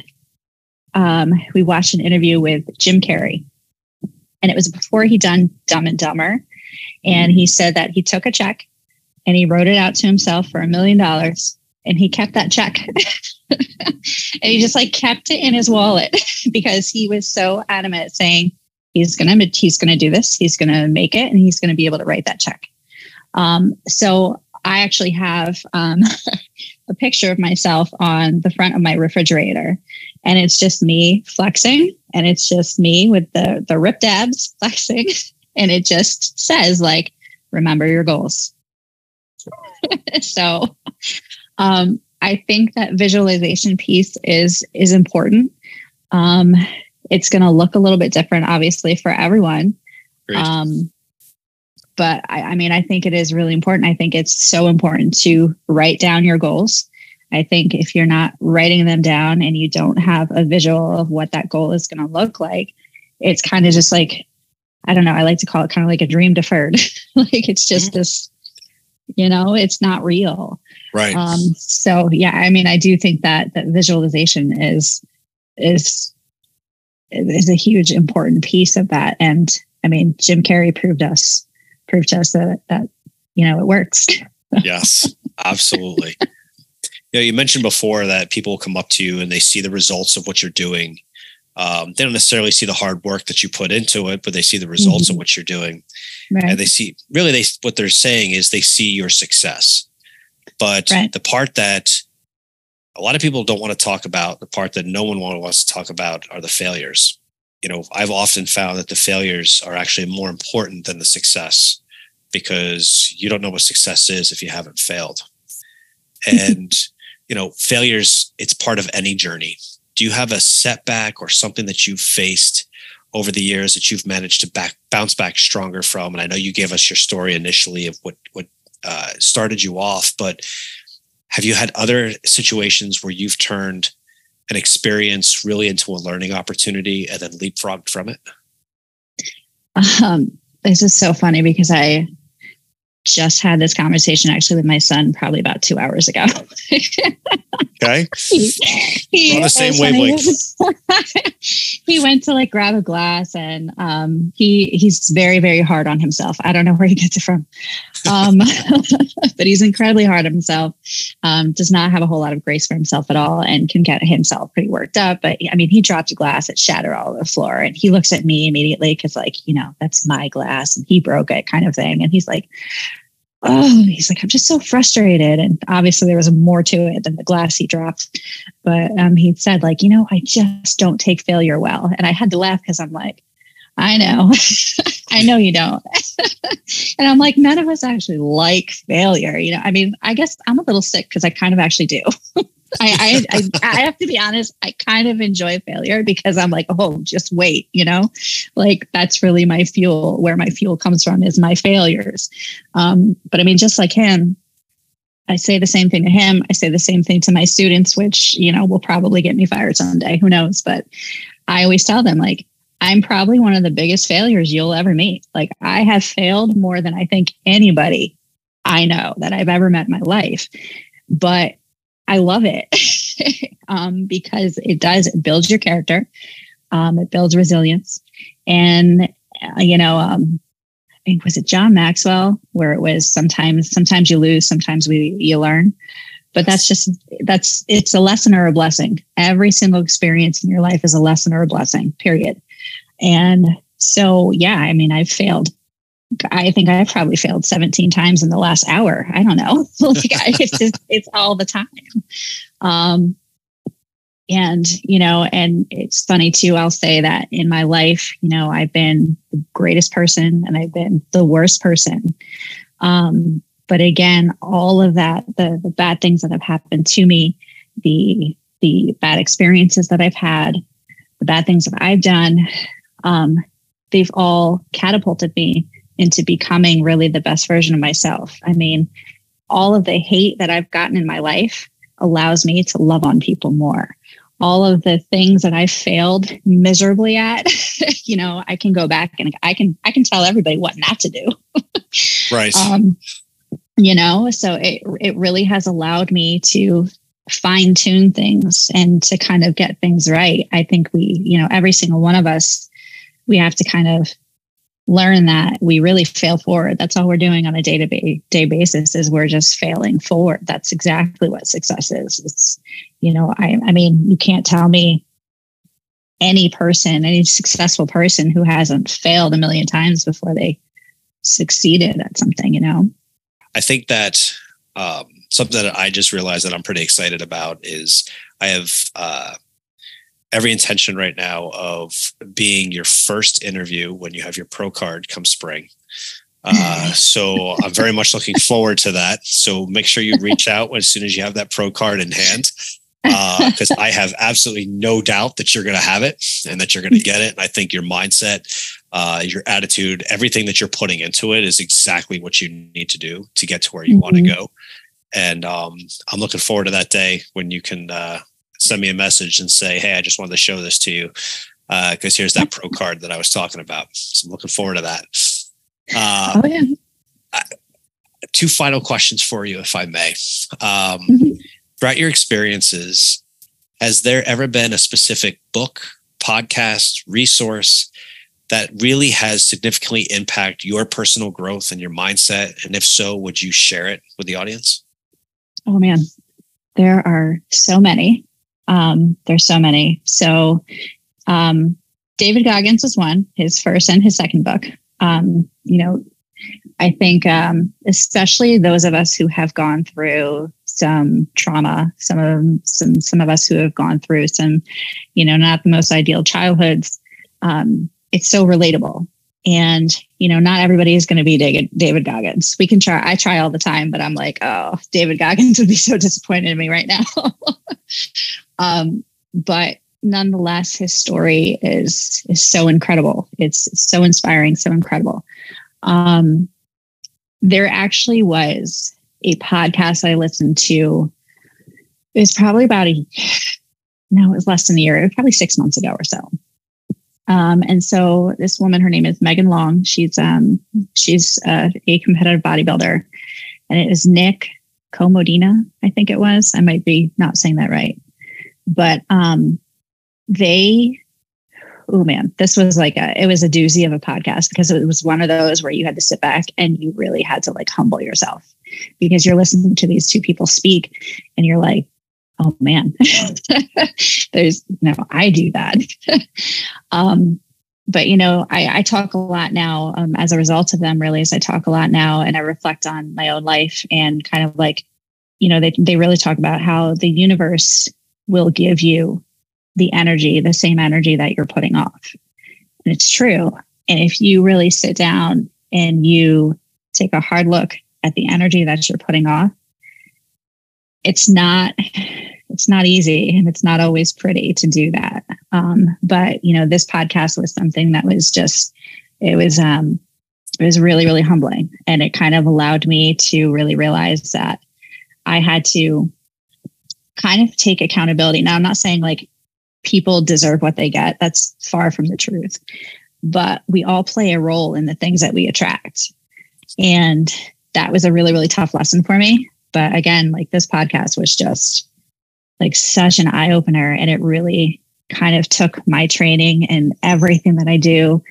we watched an interview with Jim Carrey, and it was before he done Dumb and Dumber. And he said that he took a check and he wrote it out to himself for $1 million, and he kept that check and he just like kept it in his wallet because he was so adamant saying he's going to do this. He's going to make it, and he's going to be able to write that check. So I actually have a picture of myself on the front of my refrigerator, and it's just me flexing, and it's just me with the ripped abs flexing. And it just says like, remember your goals. So I think that visualization piece is important. It's going to look a little bit different, obviously, for everyone. But I mean, I think it is really important. I think it's so important to write down your goals. I think if you're not writing them down and you don't have a visual of what that goal is going to look like, it's kind of just like, I don't know, I like to call it kind of like a dream deferred. Like it's just this, you know, it's not real. Right. So yeah, I mean, I do think that visualization is a huge important piece of that. And I mean, Jim Carrey proved to us that you know, it works. Yes, absolutely. You know, you mentioned before that people come up to you and they see the results of what you're doing. They don't necessarily see the hard work that you put into it, but they see the results of what you're doing. Right. And they see, really, what they're saying is they see your success. But the part that a lot of people don't want to talk about, the part that no one wants to talk about, are the failures. You know, I've often found that the failures are actually more important than the success, because you don't know what success is if you haven't failed. And, you know, failures, it's part of any journey. Do you have a setback or something that you've faced over the years that you've managed to bounce back stronger from? And I know you gave us your story initially of what started you off, but have you had other situations where you've turned an experience really into a learning opportunity and then leapfrogged from it? This is so funny because I just had this conversation actually with my son probably about 2 hours ago. Okay. We're on the same wavelength. He went to like grab a glass, and he's very, very hard on himself. I don't know where he gets it from. But he's incredibly hard on himself. Does not have a whole lot of grace for himself at all, and can get himself pretty worked up. But I mean, he dropped a glass, it shattered all over the floor, and he looks at me immediately because, like, you know, that's my glass and he broke it kind of thing. And he's like, oh, he's like, I'm just so frustrated. And obviously there was more to it than the glass he dropped. But he said, like, you know, I just don't take failure well. And I had to laugh because I'm like, I know, I know you don't. And I'm like, none of us actually like failure. You know, I mean, I guess I'm a little sick because I kind of actually do. I have to be honest, I kind of enjoy failure because I'm like, oh, just wait, you know, like that's really my fuel. Where my fuel comes from is my failures. But I mean, just like him, I say the same thing to him. I say the same thing to my students, which, you know, will probably get me fired someday. Who knows? But I always tell them, like, I'm probably one of the biggest failures you'll ever meet. Like, I have failed more than I think anybody I know that I've ever met in my life. But I love it because it builds your character. It builds resilience. And, you know, I think, was it John Maxwell, where it was sometimes you lose, sometimes you learn, but it's a lesson or a blessing. Every single experience in your life is a lesson or a blessing, period. And so, yeah, I mean, I've failed. I think I probably failed 17 times in the last hour. I don't know. Like, it's all the time. And, you know, and it's funny too, I'll say that in my life, you know, I've been the greatest person and I've been the worst person. But again, all of that, the bad things that have happened to me, the bad experiences that I've had, the bad things that I've done, they've all catapulted me into becoming really the best version of myself. I mean, all of the hate that I've gotten in my life allows me to love on people more. All of the things that I failed miserably at, you know, I can go back and I can tell everybody what not to do. Right. You know, so it really has allowed me to fine tune things and to kind of get things right. I think we, you know, every single one of us, we have to kind of learn that we really fail forward. That's all we're doing on a day-to-day basis is we're just failing forward. That's exactly what success is. It's, you know, I mean, you can't tell me any person, any successful person who hasn't failed a million times before they succeeded at something, you know? I think that something that I just realized that I'm pretty excited about is I have every intention right now of being your first interview when you have your pro card come spring. So I'm very much looking forward to that. So make sure you reach out as soon as you have that pro card in hand, because I have absolutely no doubt that you're going to have it and that you're going to get it. And I think your mindset, your attitude, everything that you're putting into it is exactly what you need to do to get to where you want to go. And I'm looking forward to that day when you can send me a message and say, hey, I just wanted to show this to you because here's that pro card that I was talking about. So I'm looking forward to that. Two final questions for you, if I may. Throughout your experiences, has there ever been a specific book, podcast, resource that really has significantly impacted your personal growth and your mindset? And if so, would you share it with the audience? Oh, man, there are so many. There's so many. So David Goggins was one, his first and his second book. You know, I think especially those of us who have gone through some trauma, some of us who have gone through some, you know, not the most ideal childhoods, it's so relatable. And, you know, not everybody is going to be David Goggins. We can try. I try all the time, but I'm like, oh, David Goggins would be so disappointed in me right now. But nonetheless, his story is so incredible. It's so inspiring, so incredible. There actually was a podcast I listened to. It was probably about it was less than a year. It was probably 6 months ago or so. And so this woman, her name is Megan Long. She's a competitive bodybuilder, and it is Nick Comodina, I think it was. I might be not saying that right, but it was a doozy of a podcast because it was one of those where you had to sit back and you really had to like humble yourself because you're listening to these two people speak and you're like, oh man, there's no, I do that. But, you know, I talk a lot now as a result of them really, as I talk a lot now and I reflect on my own life and kind of like, you know, they really talk about how the universe will give you the energy, the same energy that you're putting off. And it's true. And if you really sit down and you take a hard look at the energy that you're putting off, it's not easy and it's not always pretty to do that. But you know, this podcast was something that was just, it was really, really humbling. And it kind of allowed me to really realize that I had to kind of take accountability. Now I'm not saying like people deserve what they get. That's far from the truth, but we all play a role in the things that we attract. And that was a really, really tough lesson for me. But again, like this podcast was just like such an eye opener, and it really kind of took my training and everything that I do,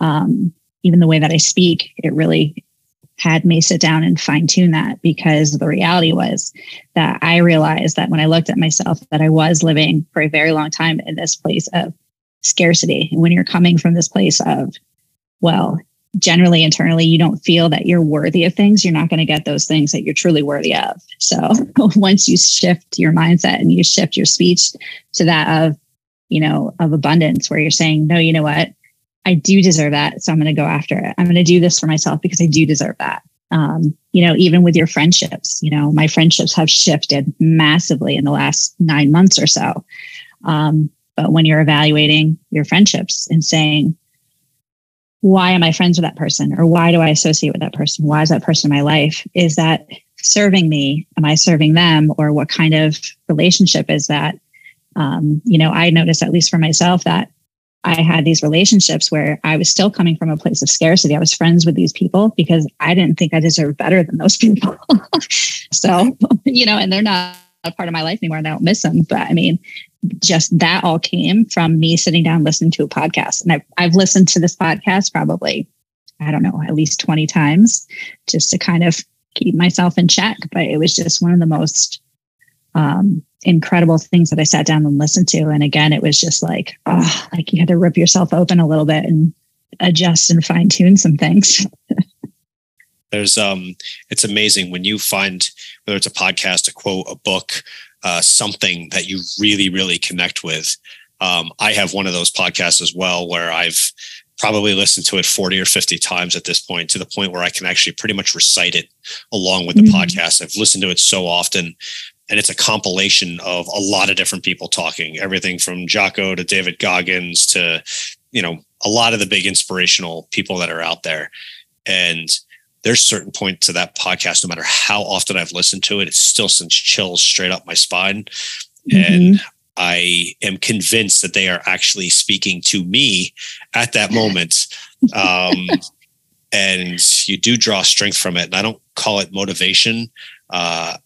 even the way that I speak. It really had me sit down and fine tune that, because the reality was that I realized that when I looked at myself, that I was living for a very long time in this place of scarcity. And when you're coming from this place of, well, generally internally, you don't feel that you're worthy of things, you're not going to get those things that you're truly worthy of. So once you shift your mindset and you shift your speech to that of, you know, of abundance, where you're saying, no, you know what? I do deserve that. So I'm going to go after it. I'm going to do this for myself because I do deserve that. You know, even with your friendships, you know, my friendships have shifted massively in the last 9 months or so. But when you're evaluating your friendships and saying, why am I friends with that person? Or why do I associate with that person? Why is that person in my life? Is that serving me? Am I serving them? Or what kind of relationship is that? You know, I noticed, at least for myself, that I had these relationships where I was still coming from a place of scarcity. I was friends with these people because I didn't think I deserved better than those people. So, you know, and they're not a part of my life anymore and I don't miss him. But I mean, just that all came from me sitting down, listening to a podcast. And I've listened to this podcast probably, I don't know, at least 20 times just to kind of keep myself in check. But it was just one of the most incredible things that I sat down and listened to. And again, it was just like, oh, like you had to rip yourself open a little bit and adjust and fine tune some things. There's, it's amazing when you find, whether it's a podcast, a quote, a book, something that you really, really connect with. I have one of those podcasts as well, where I've probably listened to it 40 or 50 times at this point, to the point where I can actually pretty much recite it along with the podcast. I've listened to it so often. And it's a compilation of a lot of different people talking, everything from Jocko to David Goggins to, you know, a lot of the big inspirational people that are out there. And there's certain points to that podcast, no matter how often I've listened to it, it still sends chills straight up my spine. And I am convinced that they are actually speaking to me at that moment. And you do draw strength from it. And I don't call it motivation.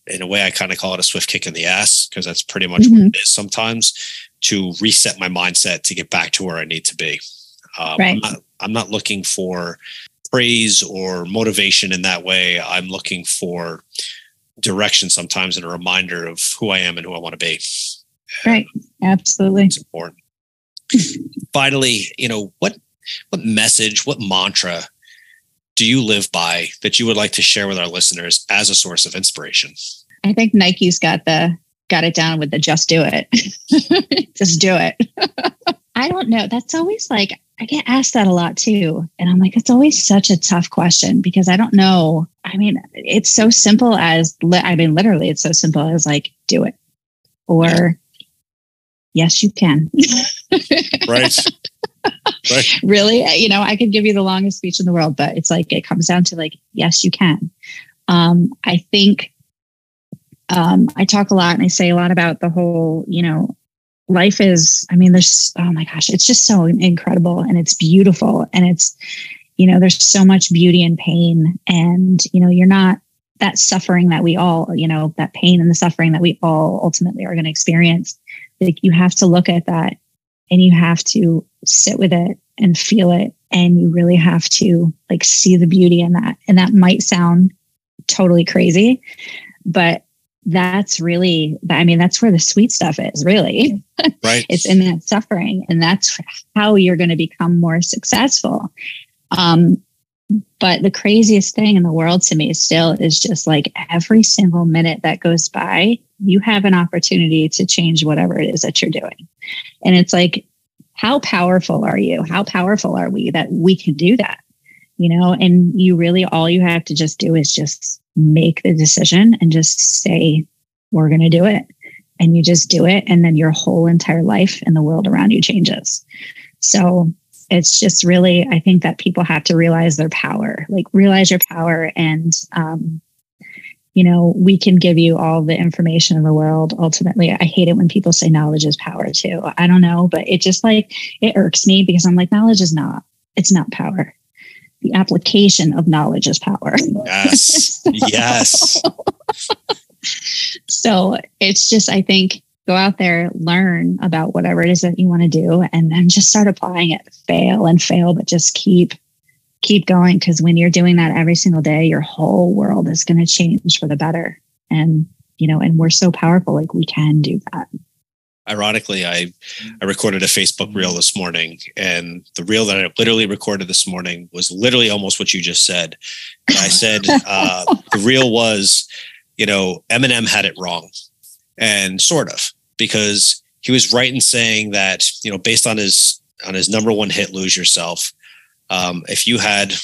In a way, I kind of call it a swift kick in the ass, because that's pretty much what it is sometimes, to reset my mindset to get back to where I need to be. I'm not looking for praise or motivation in that way. I'm looking for direction sometimes and a reminder of who I am and who I want to be. Right. Absolutely. It's important. Finally, you know, what message, what mantra do you live by that you would like to share with our listeners as a source of inspiration? I think Nike's got it down with the just do it. Just do it. I don't know. That's always like, I get asked that a lot too. And I'm like, it's always such a tough question because I don't know. I mean, it's so simple as, literally it's so simple as like, do it. Or yes, you can. Right. Right. Really, you know, I could give you the longest speech in the world, but it's like, it comes down to like, yes, you can. I think I talk a lot and I say a lot about the whole, you know, life is, I mean, there's, oh my gosh, it's just so incredible and it's beautiful. And it's, you know, there's so much beauty and pain and, you know, you're not that suffering that we all, you know, that pain and the suffering that we all ultimately are going to experience. Like you have to look at that and you have to sit with it and feel it. And you really have to like see the beauty in that. And that might sound totally crazy, but that's really, I mean, that's where the sweet stuff is really. Right. It's in that suffering and that's how you're going to become more successful. But the craziest thing in the world to me still is just like every single minute that goes by, you have an opportunity to change whatever it is that you're doing. And it's like, how powerful are you? How powerful are we that we can do that? You know, and you really, all you have to just do is just make the decision and just say, we're going to do it. And you just do it. And then your whole entire life and the world around you changes. So it's just really, I think that people have to realize their power, like realize your power. And, you know, we can give you all the information in the world. Ultimately, I hate it when people say knowledge is power too. I don't know, but it just like, it irks me because I'm like, knowledge is not, it's not power. The application of knowledge is power. Yes. So, yes. So it's just, I think, go out there, learn about whatever it is that you want to do, and then just start applying it. Fail and fail, but just keep going. Because when you're doing that every single day, your whole world is going to change for the better. And, you know, and we're so powerful, like we can do that. Ironically, I recorded a Facebook reel this morning, and the reel that I literally recorded this morning was literally almost what you just said. And I said, the reel was, you know, Eminem had it wrong, and sort of, because he was right in saying that, you know, based on his number one hit, Lose Yourself, if you had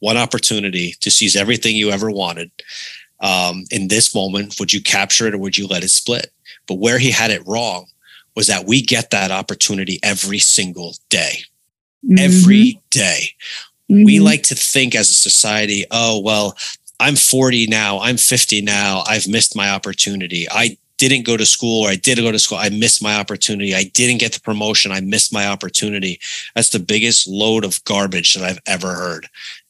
one opportunity to seize everything you ever wanted, in this moment, would you capture it or would you let it split? But where he had it wrong was that we get that opportunity every single day, every day. We like to think as a society, oh, well, I'm 40 now, I'm 50 now, I've missed my opportunity. I didn't go to school, or I did go to school, I missed my opportunity. I didn't get the promotion, I missed my opportunity. That's the biggest load of garbage that I've ever heard.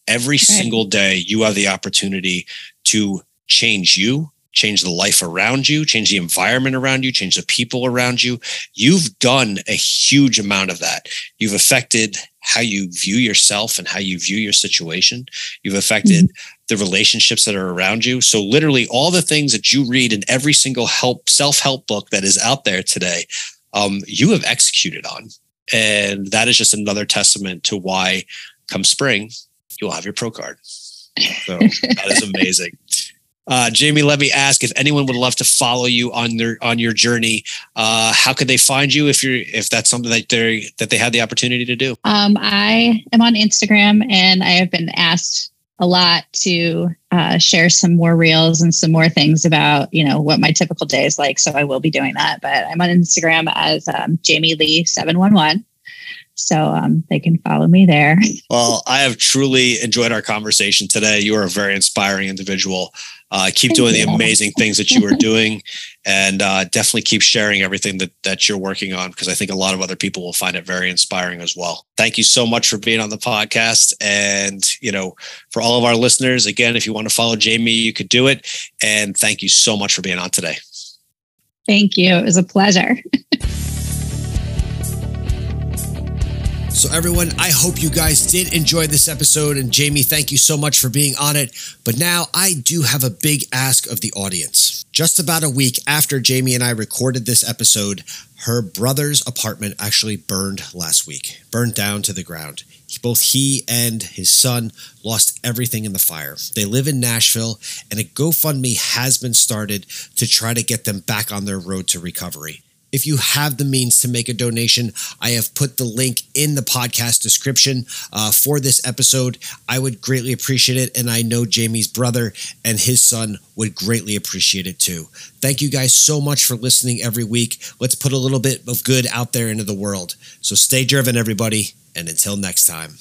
Every single day, you have the opportunity to change you, change the life around you, change the environment around you, change the people around you. You've done a huge amount of that. You've affected how you view yourself and how you view your situation. You've affected the relationships that are around you. So literally all the things that you read in every single self-help book that is out there today, you have executed on. And that is just another testament to why come spring, you'll have your pro card. So that is amazing. Jaime, let me ask, if anyone would love to follow you on your journey, how could they find you if that's something that they had the opportunity to do? I am on Instagram, and I have been asked a lot to share some more reels and some more things about, what my typical day is like. So I will be doing that, but I'm on Instagram as Jaime Leigh 711. So they can follow me there. Well, I have truly enjoyed our conversation today. You are a very inspiring individual. Keep doing the amazing things that you are doing, and definitely keep sharing everything that you're working on, because I think a lot of other people will find it very inspiring as well. Thank you so much for being on the podcast. And, for all of our listeners, again, if you want to follow Jaime, you could do it. And thank you so much for being on today. Thank you. It was a pleasure. So everyone, I hope you guys did enjoy this episode. And Jaime, thank you so much for being on it. But now I do have a big ask of the audience. Just about a week after Jaime and I recorded this episode, her brother's apartment actually burned last week, burned down to the ground. Both he and his son lost everything in the fire. They live in Nashville, and a GoFundMe has been started to try to get them back on their road to recovery. If you have the means to make a donation, I have put the link in the podcast description for this episode. I would greatly appreciate it, and I know Jaime's brother and his son would greatly appreciate it too. Thank you guys so much for listening every week. Let's put a little bit of good out there into the world. So stay driven, everybody, and until next time.